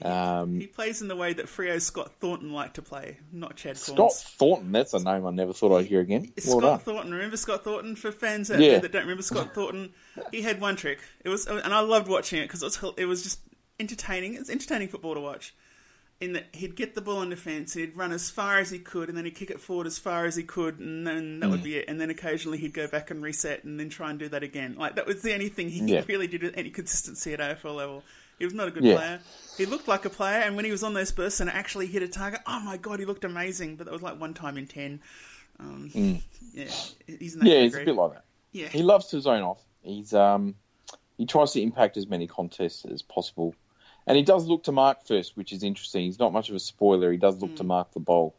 Um, he plays in the way that Freo Scott Thornton liked to play, not Chad Corns. Scott Thornton, that's a name I never thought I'd hear again. Well Scott done. Thornton, remember Scott Thornton? For fans out yeah. there that don't remember Scott Thornton, he had one trick. It was, and I loved watching it because it was, it was just entertaining. It's entertaining football to watch. In that he'd get the ball in defence, he'd run as far as he could, and then he'd kick it forward as far as he could, and then that mm. would be it. And then occasionally he'd go back and reset, and then try and do that again. Like that was the only thing he yeah. really did with any consistency at A F L level. He was not a good yeah. player. He looked like a player, and when he was on those bursts and actually hit a target, oh my god, he looked amazing. But that was like one time in ten. Um, mm. Yeah, he's in that yeah, he's a bit like that. Yeah, he loves to zone off. He's um, he tries to impact as many contests as possible, and he does look to mark first, which is interesting. He's not much of a spoiler. He does look mm. to mark the ball.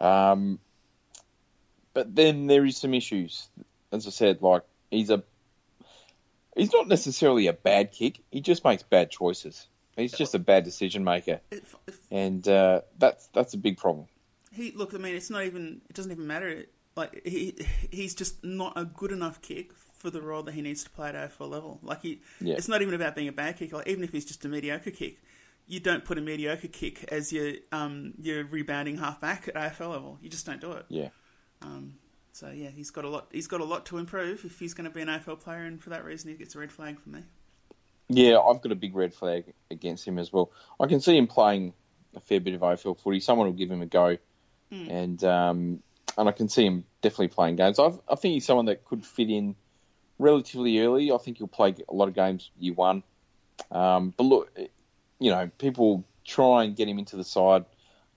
Um, but then there is some issues. As I said, like he's a. He's not necessarily a bad kick. He just makes bad choices. He's just a bad decision maker, if, if, and uh, that's that's a big problem. He look, I mean, it's not even. It doesn't even matter. Like he he's just not a good enough kick for the role that he needs to play at A F L level. Like he, yeah. it's not even about being a bad kick. Like even if he's just a mediocre kick, you don't put a mediocre kick as your um your rebounding halfback at A F L level. You just don't do it. Yeah. Um. So yeah, he's got a lot. He's got a lot to improve if he's going to be an A F L player, and for that reason, he gets a red flag for me. Yeah, I've got a big red flag against him as well. I can see him playing a fair bit of A F L footy. Someone will give him a go, mm. and um, and I can see him definitely playing games. I've, I think he's someone that could fit in relatively early. I think he'll play a lot of games year one. Um, but look, you know, people try and get him into the side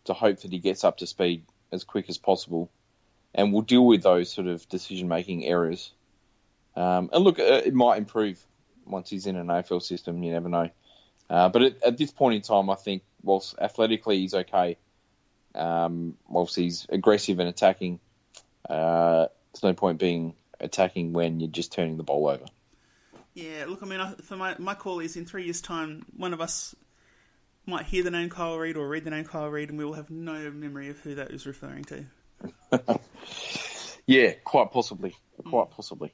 to hope that he gets up to speed as quick as possible. And we'll deal with those sort of decision-making errors. Um, and look, it might improve once he's in an A F L system. You never know. Uh, but at, at this point in time, I think whilst athletically he's okay, um, whilst he's aggressive and attacking, uh, there's no point being attacking when you're just turning the ball over. Yeah, look, I mean, I, for my, my call is in three years' time, one of us might hear the name Kyle Reed or read the name Kyle Reed, and we will have no memory of who that is referring to. yeah, quite possibly. Quite possibly.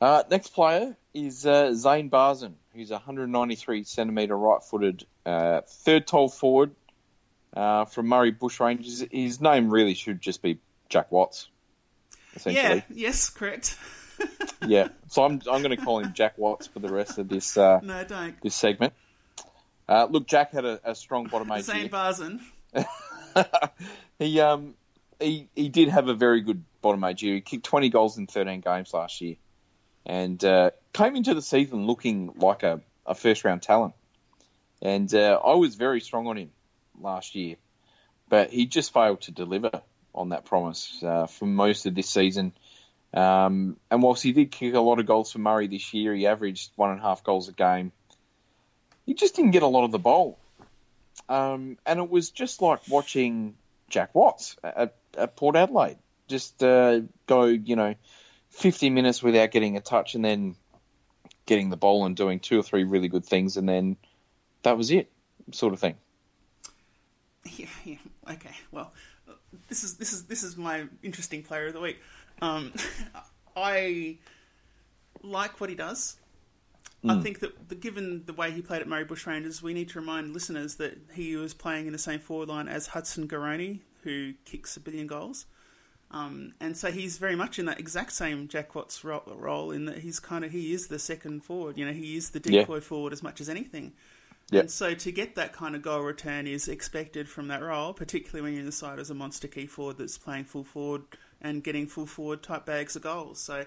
Uh, next player is uh, Zane Barzan, who's a one ninety-three centimetre right-footed uh, third tall forward uh, from Murray Bushrangers. His name really should just be Jack Watts, essentially. Yeah, yes, correct. yeah, so I'm I'm going to call him Jack Watts for the rest of this uh, no, don't. this segment. Uh, look, Jack had a, a strong bottom eight Zane year. Barzan. he... um. He he did have a very good bottom eight year. He kicked twenty goals in thirteen games last year, and uh, came into the season looking like a, a first round talent. And uh, I was very strong on him last year, but he just failed to deliver on that promise uh, for most of this season. Um, and whilst he did kick a lot of goals for Murray this year, he averaged one and a half goals a game. He just didn't get a lot of the ball, um, and it was just like watching Jack Watts at, at Port Adelaide. Just uh, go, you know, fifty minutes without getting a touch and then getting the ball and doing two or three really good things, and then that was it, sort of thing. Yeah, yeah. Okay, well, this is this is this is my interesting player of the week. Um, I like what he does. I think that the, given the way he played at Murray Bushrangers, we need to remind listeners that he was playing in the same forward line as Hudson Garoni, who kicks a billion goals. Um, and so he's very much in that exact same Jack Watts ro- role in that he's kind of, he is the second forward. You know, he is the decoy yeah. forward as much as anything. Yeah. And so to get that kind of goal return is expected from that role, particularly when you're in the side as a monster key forward that's playing full forward and getting full forward type bags of goals. So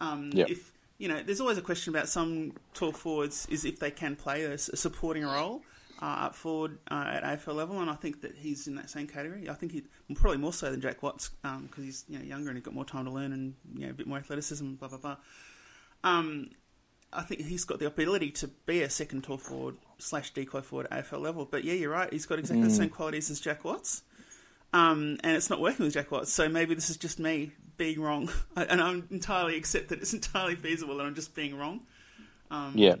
um, yeah. if... You know, there's always a question about some tall forwards is if they can play a supporting role. uh, up forward uh, at A F L level, and I think that he's in that same category. I think he probably more so than Jack Watts because um, he's you know, younger and he's got more time to learn and you know, a bit more athleticism, blah, blah, blah. Um, I think he's got the ability to be a second tall forward slash decoy forward at A F L level. But yeah, you're right. He's got exactly mm. the same qualities as Jack Watts. Um, and it's not working with Jack Watts, so maybe this is just me being wrong, I, and I entirely accept that it's entirely feasible, and I'm just being wrong. Um, yeah.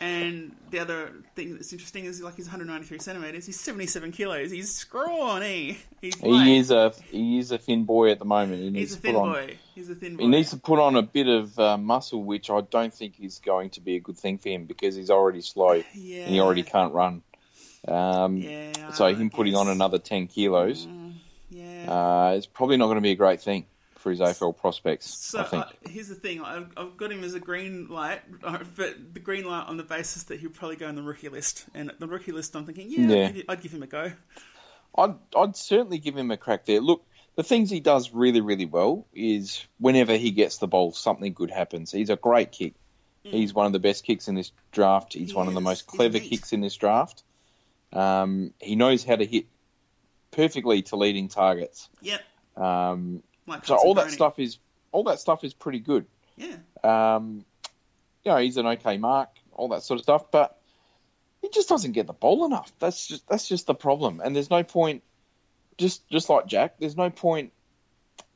And the other thing that's interesting is like he's one hundred ninety-three centimetres, he's seventy-seven kilos, he's scrawny. He's he light. is a he is a thin boy at the moment. He needs he's a thin on, boy. He's a thin boy. He needs to put on a bit of uh, muscle, which I don't think is going to be a good thing for him because he's already slow yeah. and he already can't run. Um, yeah, so him putting on another ten kilos mm, yeah. uh, is probably not going to be a great thing for his A F L prospects. So I think. I, here's the thing, I've, I've got him as a green light, but the green light on the basis that he'll probably go in the rookie list. And the rookie list I'm thinking, yeah, yeah. I'd, give, I'd give him a go. I'd, I'd certainly give him a crack there. Look, the things he does really, really well is whenever he gets the ball, something good happens. He's a great kick. Mm. He's one of the best kicks in this draft. He's he one is, of the most clever kicks in this draft. Um, he knows how to hit perfectly to leading targets. Yep. Um, like so all that stuff is all that stuff is pretty good. Yeah. Um, you know, he's an okay mark, all that sort of stuff, but he just doesn't get the ball enough. That's just that's just the problem. And there's no point. Just just like Jack, there's no point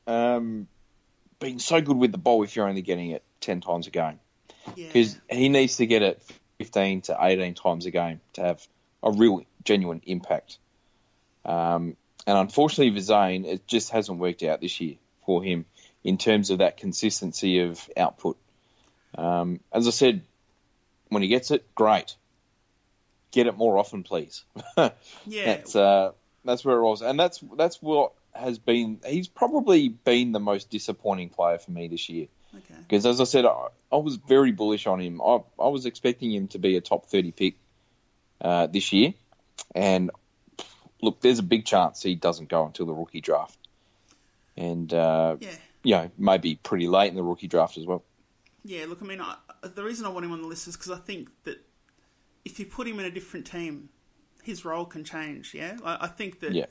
um, being so good with the ball if you're only getting it ten times a game. Yeah. Because he needs to get it fifteen to eighteen times a game to have a real, genuine impact. Um, and unfortunately for Zane, it just hasn't worked out this year for him in terms of that consistency of output. Um, as I said, when he gets it, great. Get it more often, please. yeah. That's, uh, that's where it was. And that's that's what has been... He's probably been the most disappointing player for me this year. Okay. Because as I said, I, I was very bullish on him. I, I was expecting him to be a top thirty pick Uh, this year, and look, there's a big chance he doesn't go until the rookie draft, and uh, yeah. you know, maybe pretty late in the rookie draft as well. Yeah, look, I mean, I, the reason I want him on the list is because I think that if you put him in a different team, his role can change. Yeah, I, I think that yeah.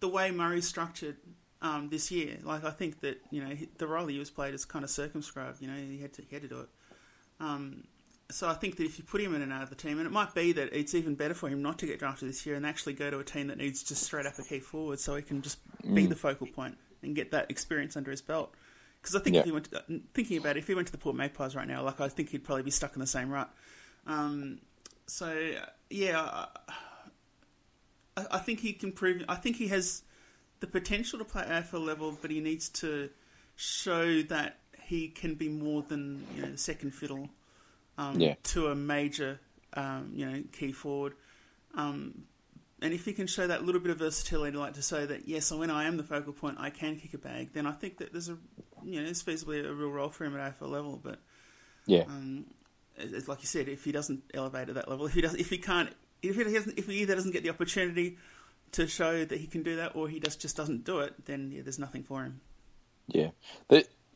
the way Murray's structured um, this year, like I think that you know the role he was played is kind of circumscribed. You know, he had to he had to do it. Um, So I think that if you put him in another team, and it might be that it's even better for him not to get drafted this year and actually go to a team that needs just straight up a key forward so he can just be mm. the focal point and get that experience under his belt. Because I think yeah. if he went to, thinking about it, if he went to the Port Magpies right now, like I think he'd probably be stuck in the same rut. Um, so, yeah, I, I think he can prove... I think he has the potential to play at A F L level, but he needs to show that he can be more than you know, the second fiddle Um, yeah. to a major, um, you know, key forward. Um, and if he can show that little bit of versatility, like to say that, yes, when I am the focal point, I can kick a bag, then I think that there's a, you know, there's feasibly a real role for him at A F L level. But yeah, um, it's like you said, if he doesn't elevate at that level, if he doesn't, if he can't, if he doesn't, if he either doesn't get the opportunity to show that he can do that, or he just just doesn't do it, then yeah, there's nothing for him. Yeah,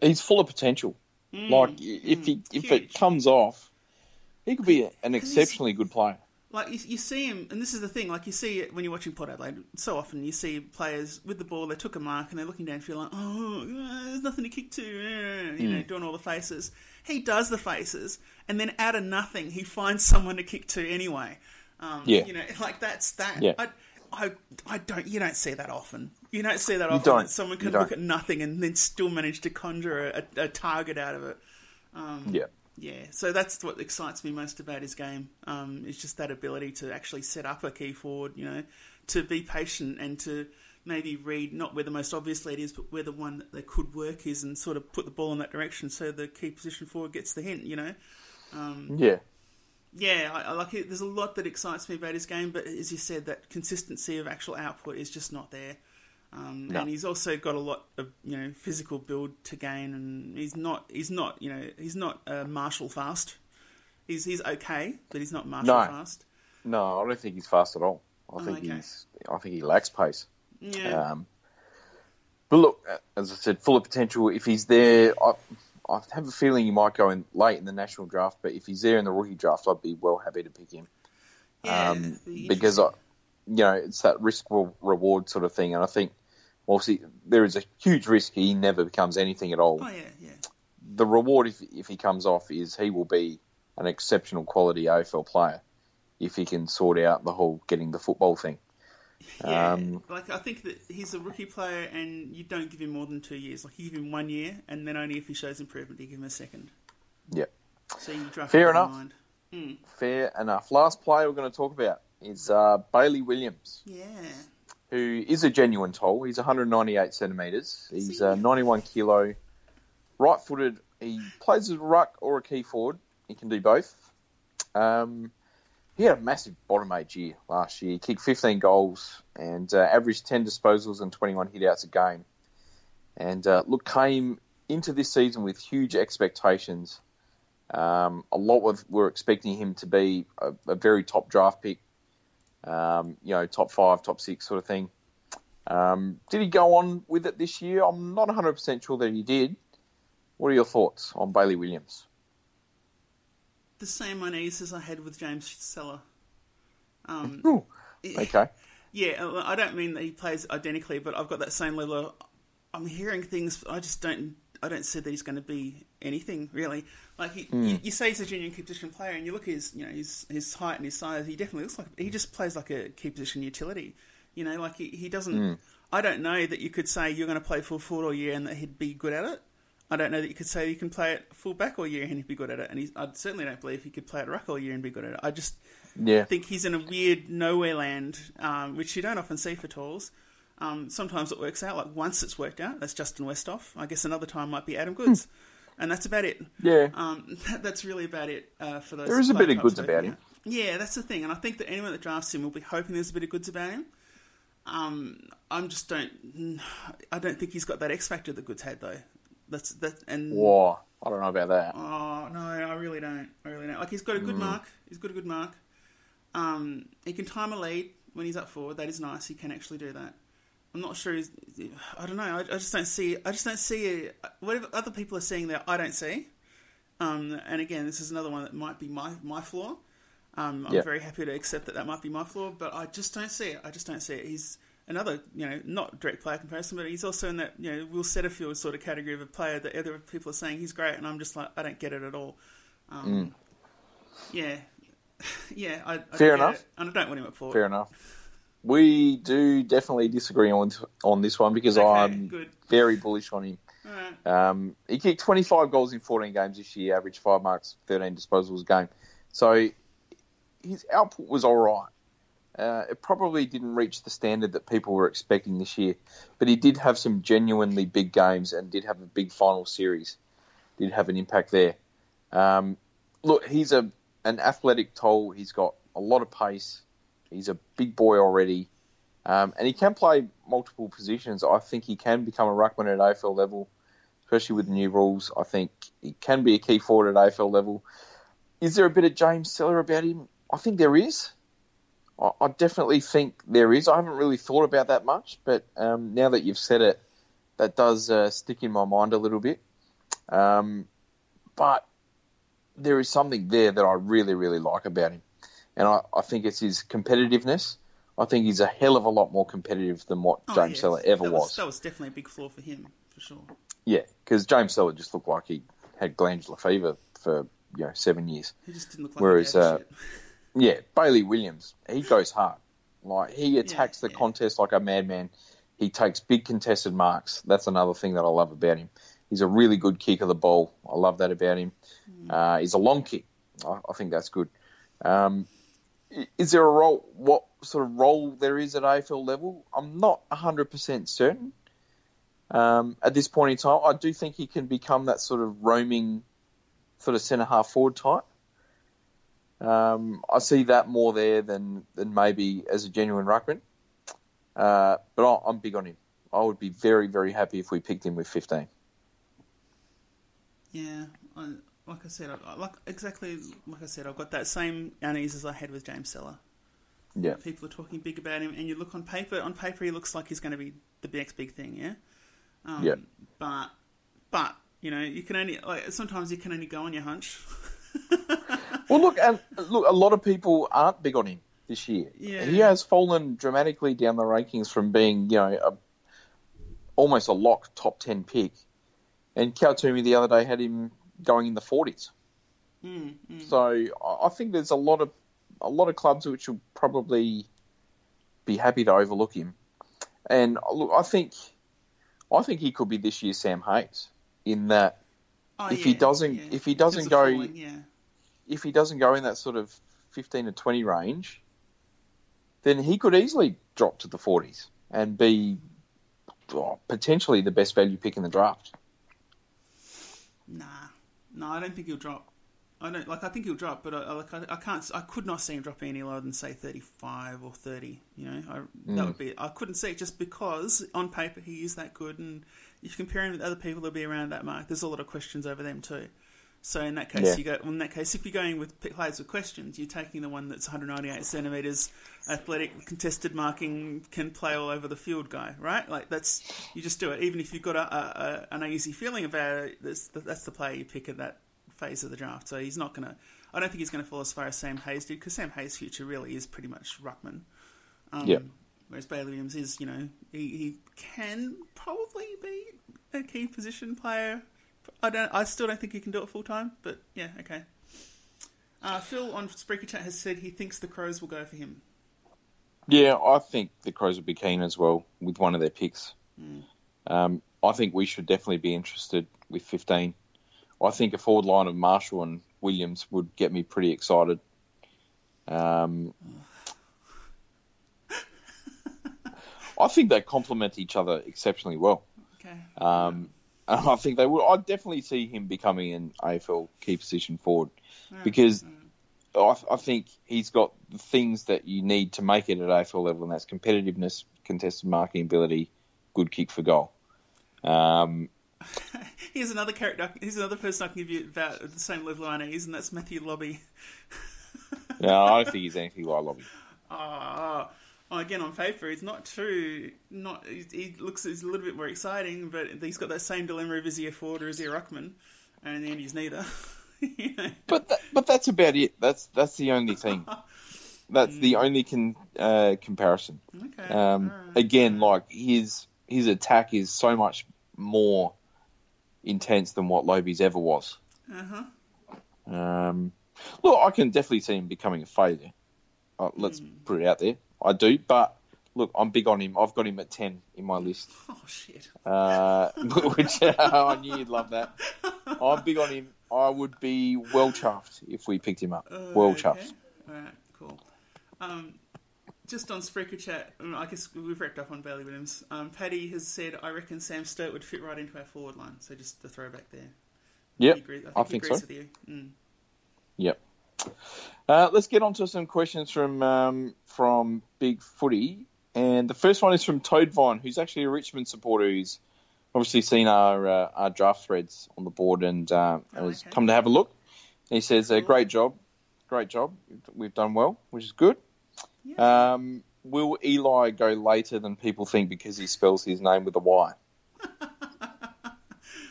he's full of potential. Mm, like if mm, he if huge. It comes off. He could be an exceptionally good player. Like you, you see him, and this is the thing. Like you see it when you're watching Port Adelaide. So often you see players with the ball. They took a mark and they're looking downfield like, oh, there's nothing to kick to. You know, mm. doing all the faces. He does the faces, and then out of nothing, he finds someone to kick to anyway. Um, yeah. You know, like that's that. Yeah. I, I, I don't. You don't see that often. You don't see that often. That someone can look at nothing and then still manage to conjure a, a target out of it. Um, yeah. Yeah, so that's what excites me most about his game. Um, it's just that ability to actually set up a key forward, you know, to be patient and to maybe read not where the most obvious lead is, but where the one that they could work is, and sort of put the ball in that direction so the key position forward gets the hint, you know. Um, yeah. Yeah, I, I like it. There's a lot that excites me about his game, but as you said, that consistency of actual output is just not there. Um, no. And he's also got a lot of you know physical build to gain, and he's not he's not you know he's not uh, Marshall fast. He's he's okay, but he's not Marshall no. fast. No, I don't think he's fast at all. I oh, think okay. he's I think he lacks pace. Yeah. Um, but look, as I said, full of potential. If he's there, I I have a feeling he might go in late in the national draft. But if he's there in the rookie draft, I'd be well happy to pick him. Yeah, um, because, I, you know, it's that risk-reward sort of thing. And I think, well, see, there is a huge risk he never becomes anything at all. Oh, yeah, yeah. The reward, if, if he comes off, is he will be an exceptional quality A F L player if he can sort out the whole getting the football thing. Yeah, um, like I think that he's a rookie player and you don't give him more than two years. Like you give him one year and then only if he shows improvement, you give him a second. Yeah. So you draft Fair enough. In mind. Mm. Fair enough. Last player we're going to talk about is uh, Bailey Williams. Yeah. Who is a genuine toll. He's one hundred ninety-eight centimetres. He's uh, ninety-one kilo. Right-footed. He plays as a ruck or a key forward. He can do both. Um... He had a massive bottom eight year last year. He kicked fifteen goals and uh, averaged ten disposals and twenty-one hit-outs a game. And uh, look, came into this season with huge expectations. Um, a lot of were expecting him to be a, a very top draft pick, um, you know, top five, top six sort of thing. Um, did he go on with it this year? I'm not one hundred percent sure that he did. What are your thoughts on Bailey Williams? The same unease as I had with James Seller. Um, Ooh, okay. Yeah, I don't mean that he plays identically, but I've got that same level of... I'm hearing things, I just don't... I don't see that he's going to be anything, really. Like, he, mm. you, you say he's a junior key position player, and you look at his, you know, his, his height and his size, he definitely looks like... He just plays like a key position utility. You know, like, he, he doesn't... Mm. I don't know that you could say you're going to play full forward all year and that he'd be good at it. I don't know that you could say you can play it full back all year and he'd be good at it. And he's, I certainly don't believe he could play at ruck all year and be good at it. I just yeah. think he's in a weird nowhere land, um, which you don't often see for talls. Um, sometimes it works out. Like once it's worked out, that's Justin Westhoff. I guess another time might be Adam Goods. And that's about it. Yeah. Um, that, that's really about it uh, for those. There is a bit of goods about him. Yeah, that's the thing. And I think that anyone that drafts him will be hoping there's a bit of goods about him. Um, I'm just don't... I don't think he's got that X factor that Goods had, though. That's that, and whoa! I don't know about that. Oh no, I really don't. I really don't. Like he's got a good mm. mark. He's got a good mark. Um, he can time a lead when he's up forward. That is nice. He can actually do that. I'm not sure. He's, I don't know. I, I just don't see. I just don't see a, whatever other people are seeing there. I don't see. Um, and again, this is another one that might be my my flaw. Um, I'm yep. very happy to accept that that might be my flaw, but I just don't see it. I just don't see it. He's another, you know, not direct player comparison, but he's also in that, you know, Will Setterfield sort of category of a player that other people are saying he's great, and I'm just like, I don't get it at all. Um, mm. Yeah. yeah. I, I Fair enough. And I don't want him at forward. Fair enough. We do definitely disagree on, on this one because okay, I'm good. very bullish on him. All right. Um, he kicked twenty-five goals in fourteen games this year, averaged five marks, thirteen disposals a game. So his output was all right. Uh, it probably didn't reach the standard that people were expecting this year, but he did have some genuinely big games and did have a big final series. Did have an impact there. Um, look, he's a an athletic toll. He's got a lot of pace. He's a big boy already. Um, and he can play multiple positions. I think he can become a ruckman at A F L level, especially with the new rules. I think he can be a key forward at A F L level. Is there a bit of James Seller about him? I think there is. I definitely think there is. I haven't really thought about that much, but um, now that you've said it, that does uh, stick in my mind a little bit. Um, but there is something there that I really, really like about him. And I, I think it's his competitiveness. I think he's a hell of a lot more competitive than what oh, James yes. Seller ever that was, was. That was definitely a big flaw for him, for sure. Yeah, because James Seller just looked like he had glandular fever for you know seven years. He just didn't look like Whereas, he had uh, shit. Yeah, Bailey Williams, he goes hard. Like he attacks yeah, the yeah. contest like a madman. He takes big contested marks. That's another thing that I love about him. He's a really good kick of the ball. I love that about him. Mm. Uh, he's a long kick. I, I think that's good. Um, is there a role? What sort of role there is at A F L level? I'm not one hundred percent certain. Um, at this point in time, I do think he can become that sort of roaming, sort of centre half forward type. Um, I see that more there than, than maybe as a genuine ruckman. Uh, but I, I'm big on him. I would be very, very happy if we picked him with fifteen. Yeah, I, like I said, I, like exactly like I said, I've got that same unease as I had with James Seller. Yeah. People are talking big about him, and you look on paper, on paper he looks like he's going to be the next big thing, yeah? Um, yeah. But, but, you know, you can only, like, sometimes you can only go on your hunch. Well, look, and look, a lot of people aren't big on him. this year. Yeah. He has fallen dramatically down the rankings from being, you know, a, almost a lock top ten pick. And Kaltumi the other day had him going in the forties. Mm, mm. So I think there's a lot of a lot of clubs which will probably be happy to overlook him. And look, I think I think he could be this year's Sam Hayes in that oh, if yeah, he doesn't yeah. if he doesn't go falling, yeah. if he doesn't go in that sort of fifteen to twenty range, then he could easily drop to the forties and be oh, potentially the best value pick in the draft. Nah, no, I don't think he'll drop. I don't like. I think he'll drop, but I, like, I, I can't. I could not see him dropping any lower than say thirty-five or thirty. You know, I, that mm. would be. I couldn't see it just because on paper he is that good, and if you compare him with other people, they'll be around that mark. There's a lot of questions over them too. So in that case, yeah. you go. In that case, if you're going with players with questions, you're taking the one that's one hundred ninety-eight centimeters, athletic, contested marking, can play all over the field guy, right? Like that's you just do it. Even if you've got a, a, an uneasy feeling about it, that's, that's the player you pick at that phase of the draft. So he's not gonna. I don't think he's gonna fall as far as Sam Hayes did because Sam Hayes' future really is pretty much ruckman. Um, yeah. Whereas Bailey Williams is, you know, he, he can probably be a key position player. I don't. I still don't think he can do it full time, but yeah, okay. Uh, Phil on Spreaker Chat has said he thinks the Crows will go for him. Yeah, I think the Crows would be keen as well with one of their picks. Mm. Um, I think we should definitely be interested with fifteen. I think a forward line of Marshall and Williams would get me pretty excited. Um, I think they complement each other exceptionally well. Okay. Um, And I think they would. I definitely see him becoming an A F L key position forward because I, I think he's got the things that you need to make it at A F L level, and that's competitiveness, contested marking ability, good kick for goal. Um, here's another character. Here's another person I can give you about the same level I need, and that's Matthew Lobby. No, I don't think he's anything like Lobby. Ah. Oh. Again, on paper, he's not too. Not he, he looks. He's a little bit more exciting, but he's got that same dilemma of is he a forward or is he a ruckman, and in the end, he's neither. You know? But that, but that's about it. That's that's the only thing. That's the only con, uh, comparison. Okay. Um, right. Again, like his his attack is so much more intense than what Loby's ever was. Uh huh. Um, look, I can definitely see him becoming a failure. Uh, let's mm. put it out there. I do, but look, I'm big on him. I've got him at ten in my list. Oh, shit. Uh, which uh, I knew you'd love that. I'm big on him. I would be well chuffed if we picked him up. Uh, well okay. chuffed. All right, cool. Um, just on Spreaker Chat, I guess we've wrapped up on Bailey Williams. Um, Paddy has said, I reckon Sam Sturt would fit right into our forward line. So just the throwback there. Yep, I think, I think so. With you. Mm. Yep. Uh, let's get on to some questions from um, from Big Footy. And the first one is from Toadvine, who's actually a Richmond supporter who's obviously seen our uh, our draft threads on the board and uh, oh, has okay. come to have a look. And he says, uh, great job, great job. We've done well, which is good. Yeah. Um, will Eli go later than people think because he spells his name with a Y?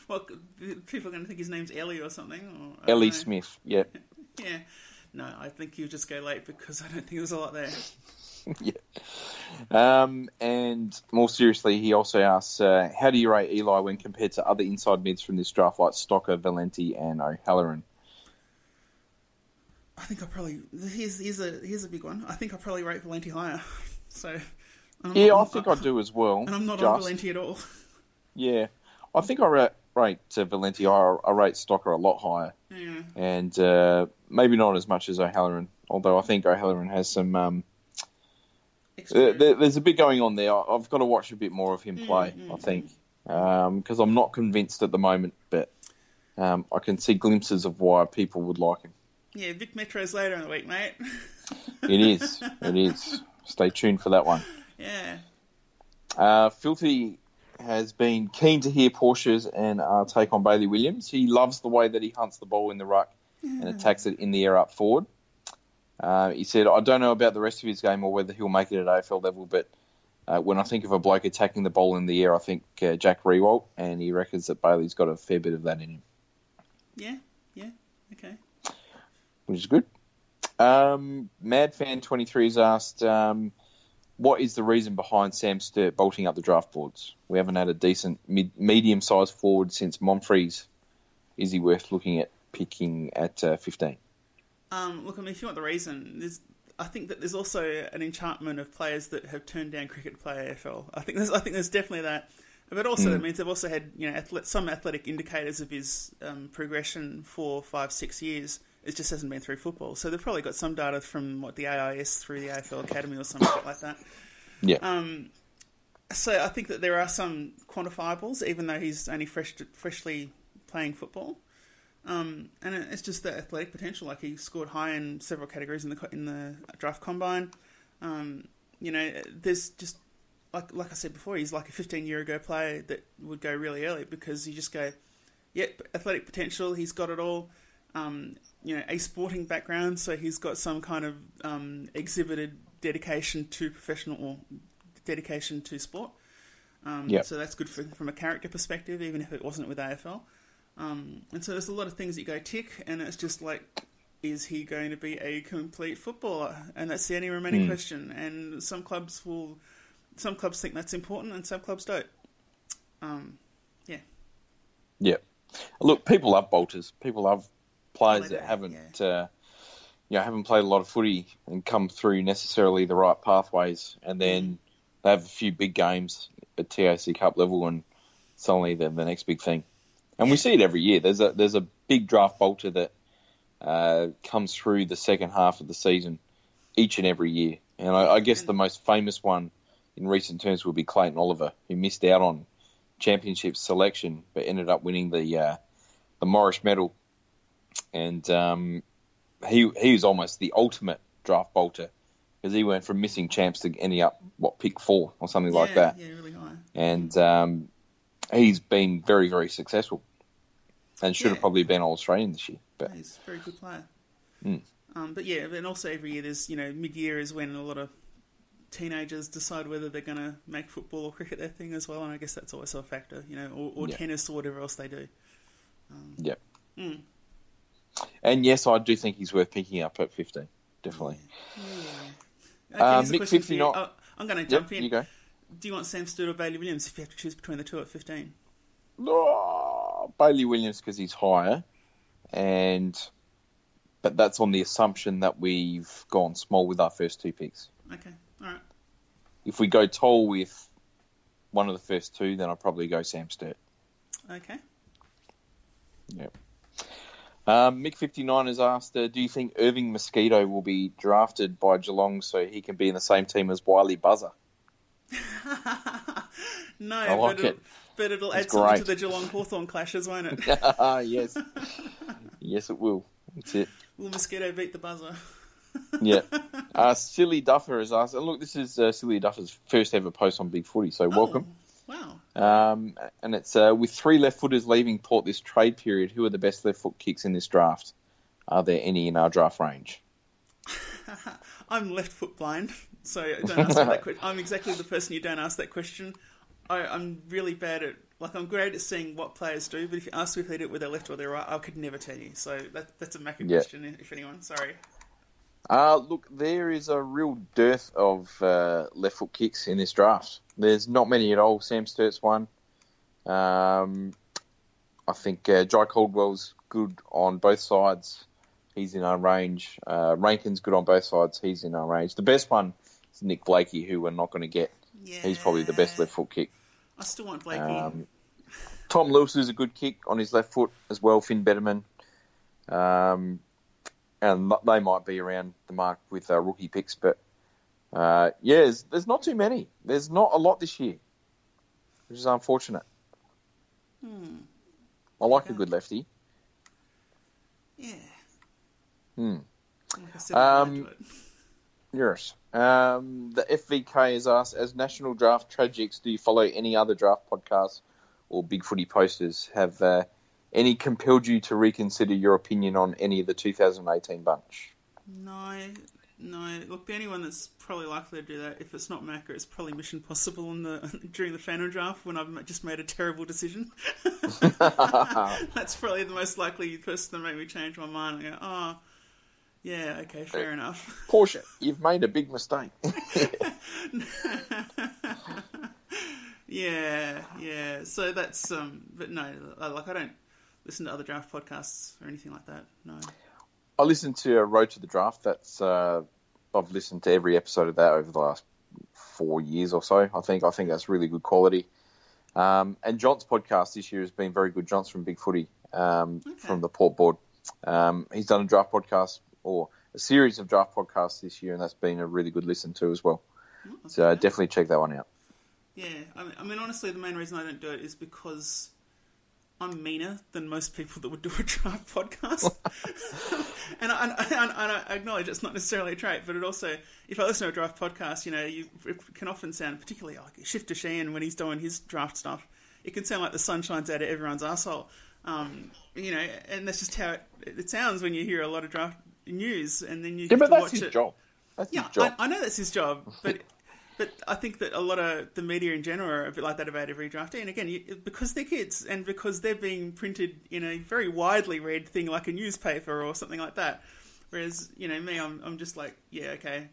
Well, people are going to think his name's Ellie or something. Or, Ellie know. Smith, yeah. Yeah. No, I think he'll just go late because I don't think there's a lot there. yeah. Um, and more seriously, he also asks, uh, how do you rate Eli when compared to other inside mids from this draft like Stocker, Valenti and O'Halloran? I think I probably... Here's, here's, a, here's a big one. I think I probably rate Valenti higher. So I'm Yeah, not, I I'm, think I do as well. And I'm not just. on Valenti at all. Yeah. I think I rate... rate uh, Valenti higher. I rate Stocker a lot higher. Yeah. And uh, maybe not as much as O'Halloran, although I think O'Halloran has some... Um, uh, there, there's a bit going on there. I've got to watch a bit more of him play, mm-hmm. I think, because um, I'm not convinced at the moment, but um, I can see glimpses of why people would like him. Yeah, Vic Metro's later in the week, mate. It is. It is. Stay tuned for that one. Yeah. Uh, Filthy... has been keen to hear Porsche's and our take on Bailey Williams. He loves the way that he hunts the ball in the ruck yeah. and attacks it in the air up forward. Uh, he said, I don't know about the rest of his game or whether he'll make it at A F L level, but uh, when I think of a bloke attacking the ball in the air, I think uh, Jack Rewalt, and he reckons that Bailey's got a fair bit of that in him. Yeah, yeah, okay. Which is good. Um, Madfan twenty-three has asked, um, what is the reason behind Sam Sturt bolting up the draft boards? We haven't had a decent mid, medium-sized forward since Monfries. Is he worth looking at picking at uh, fifteen? Um, look, I mean, if you want the reason, there's, I think that there's also an enchantment of players that have turned down cricket to play A F L. I think there's, I think there's definitely that. But also, mm. that means they've also had, you know, athlete, some athletic indicators of his um, progression for five, six years. It just hasn't been through football. So they've probably got some data from, what, the A I S through the A F L Academy or something like that. Yeah. Um, so I think that there are some quantifiables, even though he's only fresh, freshly playing football. Um, and it's just the athletic potential. Like, he scored high in several categories in the in the draft combine. Um, you know, there's just... Like like I said before, he's like a fifteen-year-ago player that would go really early because you just go, yep, athletic potential, he's got it all. Um, you know, a sporting background, so he's got some kind of um, exhibited dedication to professional or dedication to sport. Um, yep. So that's good for, from a character perspective, even if it wasn't with A F L. Um, and so there's a lot of things that you go tick, and it's just like... Is he going to be a complete footballer? And that's the only remaining mm. question. And some clubs will... Some clubs think that's important and some clubs don't. Um, yeah. Yeah. Look, people love bolters. People love players that haven't yeah. uh, you know, haven't played a lot of footy and come through necessarily the right pathways, and then they have a few big games at T A C Cup level and suddenly they're the next big thing. And we see it every year. There's a there's a big draft bolter that uh, comes through the second half of the season each and every year. And I, I guess and- the most famous one in recent terms would be Clayton Oliver, who missed out on championship selection but ended up winning the uh, the Morrish medal. And um, he he was almost the ultimate draft bolter because he went from missing champs to ending up, what, pick four or something yeah, like that. Yeah, really high. And um, he's been very, very successful and should yeah. have probably been All-Australian this year. But yeah, he's a very good player. Mm. Um, but, yeah, and also every year there's, you know, mid-year is when a lot of teenagers decide whether they're going to make football or cricket their thing as well, and I guess that's always a factor, you know, or, or yeah. tennis or whatever else they do. Um, yeah. Mm. And yes, I do think he's worth picking up at fifteen, definitely. Yeah. Okay, uh, Mick fifty not. Oh, I'm going to jump yep, in. You go. Do you want Sam Sturt or Bailey Williams if you have to choose between the two at fifteen? Oh, Bailey Williams because he's higher, and but that's on the assumption that we've gone small with our first two picks. Okay. All right. If we go tall with one of the first two, then I'll probably go Sam Sturt. Okay. Yep. Um, Mick fifty-nine has asked, uh, do you think Irving Mosquito will be drafted by Geelong so he can be in the same team as Wiley Buzzer? No, I like but, it. It'll, but it'll it's add something great. To the Geelong Hawthorn clashes, won't it? Yes. Yes, it will. That's it. Will Mosquito beat the Buzzer? Yeah. Uh, Silly Duffer has asked, and look, this is uh, Silly Duffer's first ever post on Big Footy, so oh, welcome. Wow. Um, and it's, uh, with three left-footers leaving Port this trade period, who are the best left-foot kicks in this draft? Are there any in our draft range? I'm left-foot blind, so don't ask me that question. I'm exactly the person you don't ask that question. I, I'm really bad at, like, I'm great at seeing what players do, but if you ask me if they do it with their left or their right, I could never tell you. So that, that's a macro yeah. question, if anyone, sorry. Uh, look, there is a real dearth of uh, left foot kicks in this draft. There's not many at all. Sam Sturt's one. Um, I think uh, Jai Caldwell's good on both sides. He's in our range. Uh, Rankin's good on both sides. He's in our range. The best one is Nick Blakey, who we're not going to get. Yeah. He's probably the best left foot kick. I still want Blakey. Um, Tom Lewis is a good kick on his left foot as well. Finn Betterman. Um... And they might be around the mark with uh, rookie picks. But, uh, yeah, there's, there's not too many. There's not a lot this year, which is unfortunate. Hmm. I like okay. a good lefty. Yeah. Hmm. Um, yes. Um, the F V K has asked, as National Draft Tragics, do you follow any other draft podcasts or Big Footy posters? Have... Uh, Any compelled you to reconsider your opinion on any of the two thousand eighteen bunch? No, no. Look, the only one that's probably likely to do that, if it's not Macca, it's probably Mission Possible in the during the Phantom Draft when I've just made a terrible decision. That's probably the most likely person to make me change my mind. I go, oh, Yeah, okay, fair uh, enough. Porsche, you've made a big mistake. yeah, yeah. So that's, um, but no, like I don't listen to other draft podcasts or anything like that, no. I listened to uh, Road to the Draft. That's, uh, I've listened to every episode of that over the last four years or so. I think I think that's really good quality. Um, and John's podcast this year has been very good. John's from Big Footy, um, okay. from the Port Board. Um, he's done a draft podcast or a series of draft podcasts this year, and that's been a really good listen to as well. Oh, okay. So definitely check that one out. Yeah, I mean, I mean, honestly, the main reason I don't do it is because I'm meaner than most people that would do a draft podcast. and, I, and, I, and I acknowledge it's not necessarily a trait, but it also, if I listen to a draft podcast, you know, you, it can often sound, particularly like Shifter Sheehan when he's doing his draft stuff, it can sound like the sun shines out of everyone's arsehole. Um, you know, and that's just how it, it sounds when you hear a lot of draft news and then you yeah, have to watch his it. Job. That's yeah, his job. I, I know that's his job, but... But I think that a lot of the media in general are a bit like that about every draftee. And again, you, because they're kids and because they're being printed in a very widely read thing like a newspaper or something like that. Whereas, you know, me, I'm I'm just like, yeah, okay,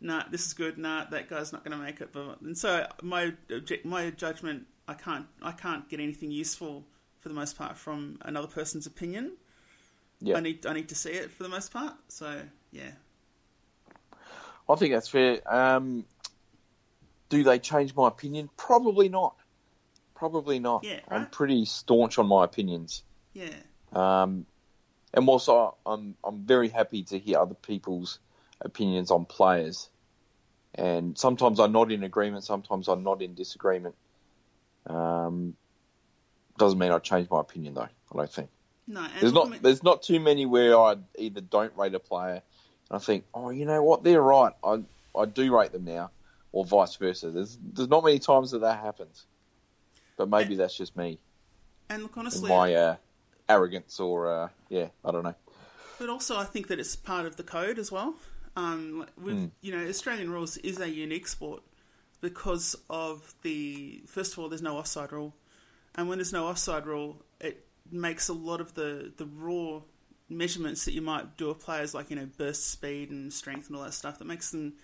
nah, this is good, nah, that guy's not going to make it. And so my object, my judgment, I can't I can't get anything useful for the most part from another person's opinion. Yeah. I need I need to see it for the most part. So yeah, I think that's fair. Um... Do they change my opinion? Probably not. Probably not. Yeah, right? I'm pretty staunch on my opinions. Yeah. Um, and whilst I, I'm, I'm very happy to hear other people's opinions on players. And sometimes I'm not in agreement. Sometimes I'm not in disagreement. Um, doesn't mean I change my opinion though. I don't think. No. There's not. I mean... There's not too many where I either don't rate a player, and I think, oh, you know what, they're right. I, I do rate them now. Or vice versa. There's there's not many times that that happens, but maybe and, that's just me. And look, honestly, and my uh, arrogance, or uh, yeah, I don't know. But also, I think that it's part of the code as well. Um, with mm. you know, Australian rules is a unique sport because of the first of all, there's no offside rule, and when there's no offside rule, it makes a lot of the the raw measurements that you might do of players, like you know, burst speed and strength and all that stuff, that makes them.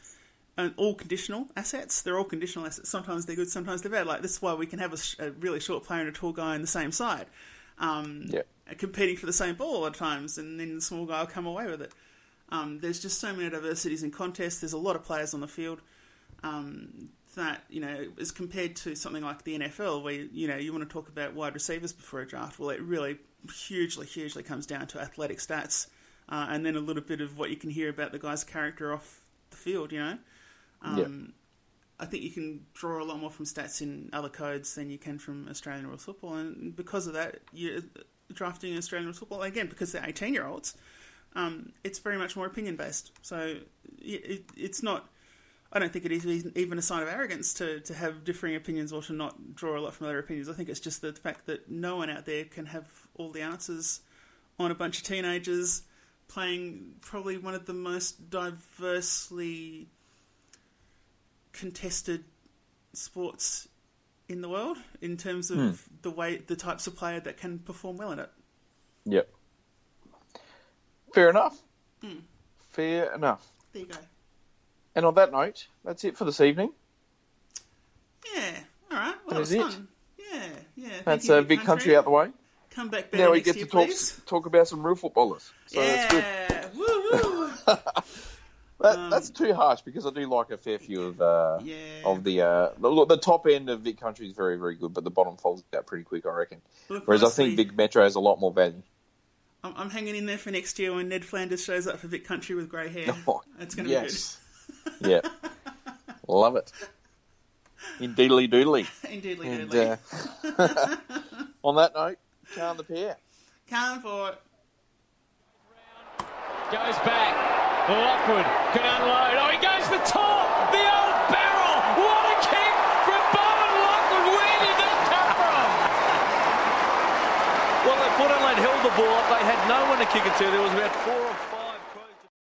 And all conditional assets. They're all conditional assets. Sometimes they're good, sometimes they're bad. Like, that's why we can have a, sh- a really short player and a tall guy on the same side, um, yeah. competing for the same ball a lot of times, and then the small guy will come away with it. Um, there's just so many diversities in contests. There's a lot of players on the field um, that, you know, as compared to something like the N F L, where, you know, you want to talk about wide receivers before a draft. Well, it really hugely, hugely comes down to athletic stats uh, and then a little bit of what you can hear about the guy's character off the field, you know. Um, yeah. I think you can draw a lot more from stats in other codes than you can from Australian rules football, and because of that, you're drafting Australian rules football again because they're eighteen-year-olds. Um, it's very much more opinion-based, so it, it, it's not. I don't think it is even a sign of arrogance to, to have differing opinions or to not draw a lot from other opinions. I think it's just the fact that no one out there can have all the answers on a bunch of teenagers playing probably one of the most diversely contested sports in the world in terms of mm. the way the types of player that can perform well in it. Yep. Fair enough. Mm. Fair enough. There you go. And on that note, that's it for this evening. Yeah. All right. Well, that was fun. It. Yeah. Yeah. That's a big country out the way. Come back better next year, now we get to talk talk about some real footballers. So yeah. That's good. Woo woo. That, um, that's too harsh because I do like a fair few of uh, yeah. of the uh, the, the top end of Vic Country is very very good, but the bottom falls out pretty quick, I reckon. Look, whereas honestly, I think Vic Metro has a lot more value. I'm, I'm hanging in there for next year when Ned Flanders shows up for Vic Country with grey hair. Oh, it's going to yes. be good. Yeah, love it. Indeedly doodly. Indeedly doodly. Uh, on that note, can the pair. Can for it. Goes back. Lockwood can unload. Oh, he goes to the top. The old barrel. What a kick from Bowen Lockwood. Where did that come from? Well, they put Adelaide held the ball up. They had no one to kick it to. There was about four or five.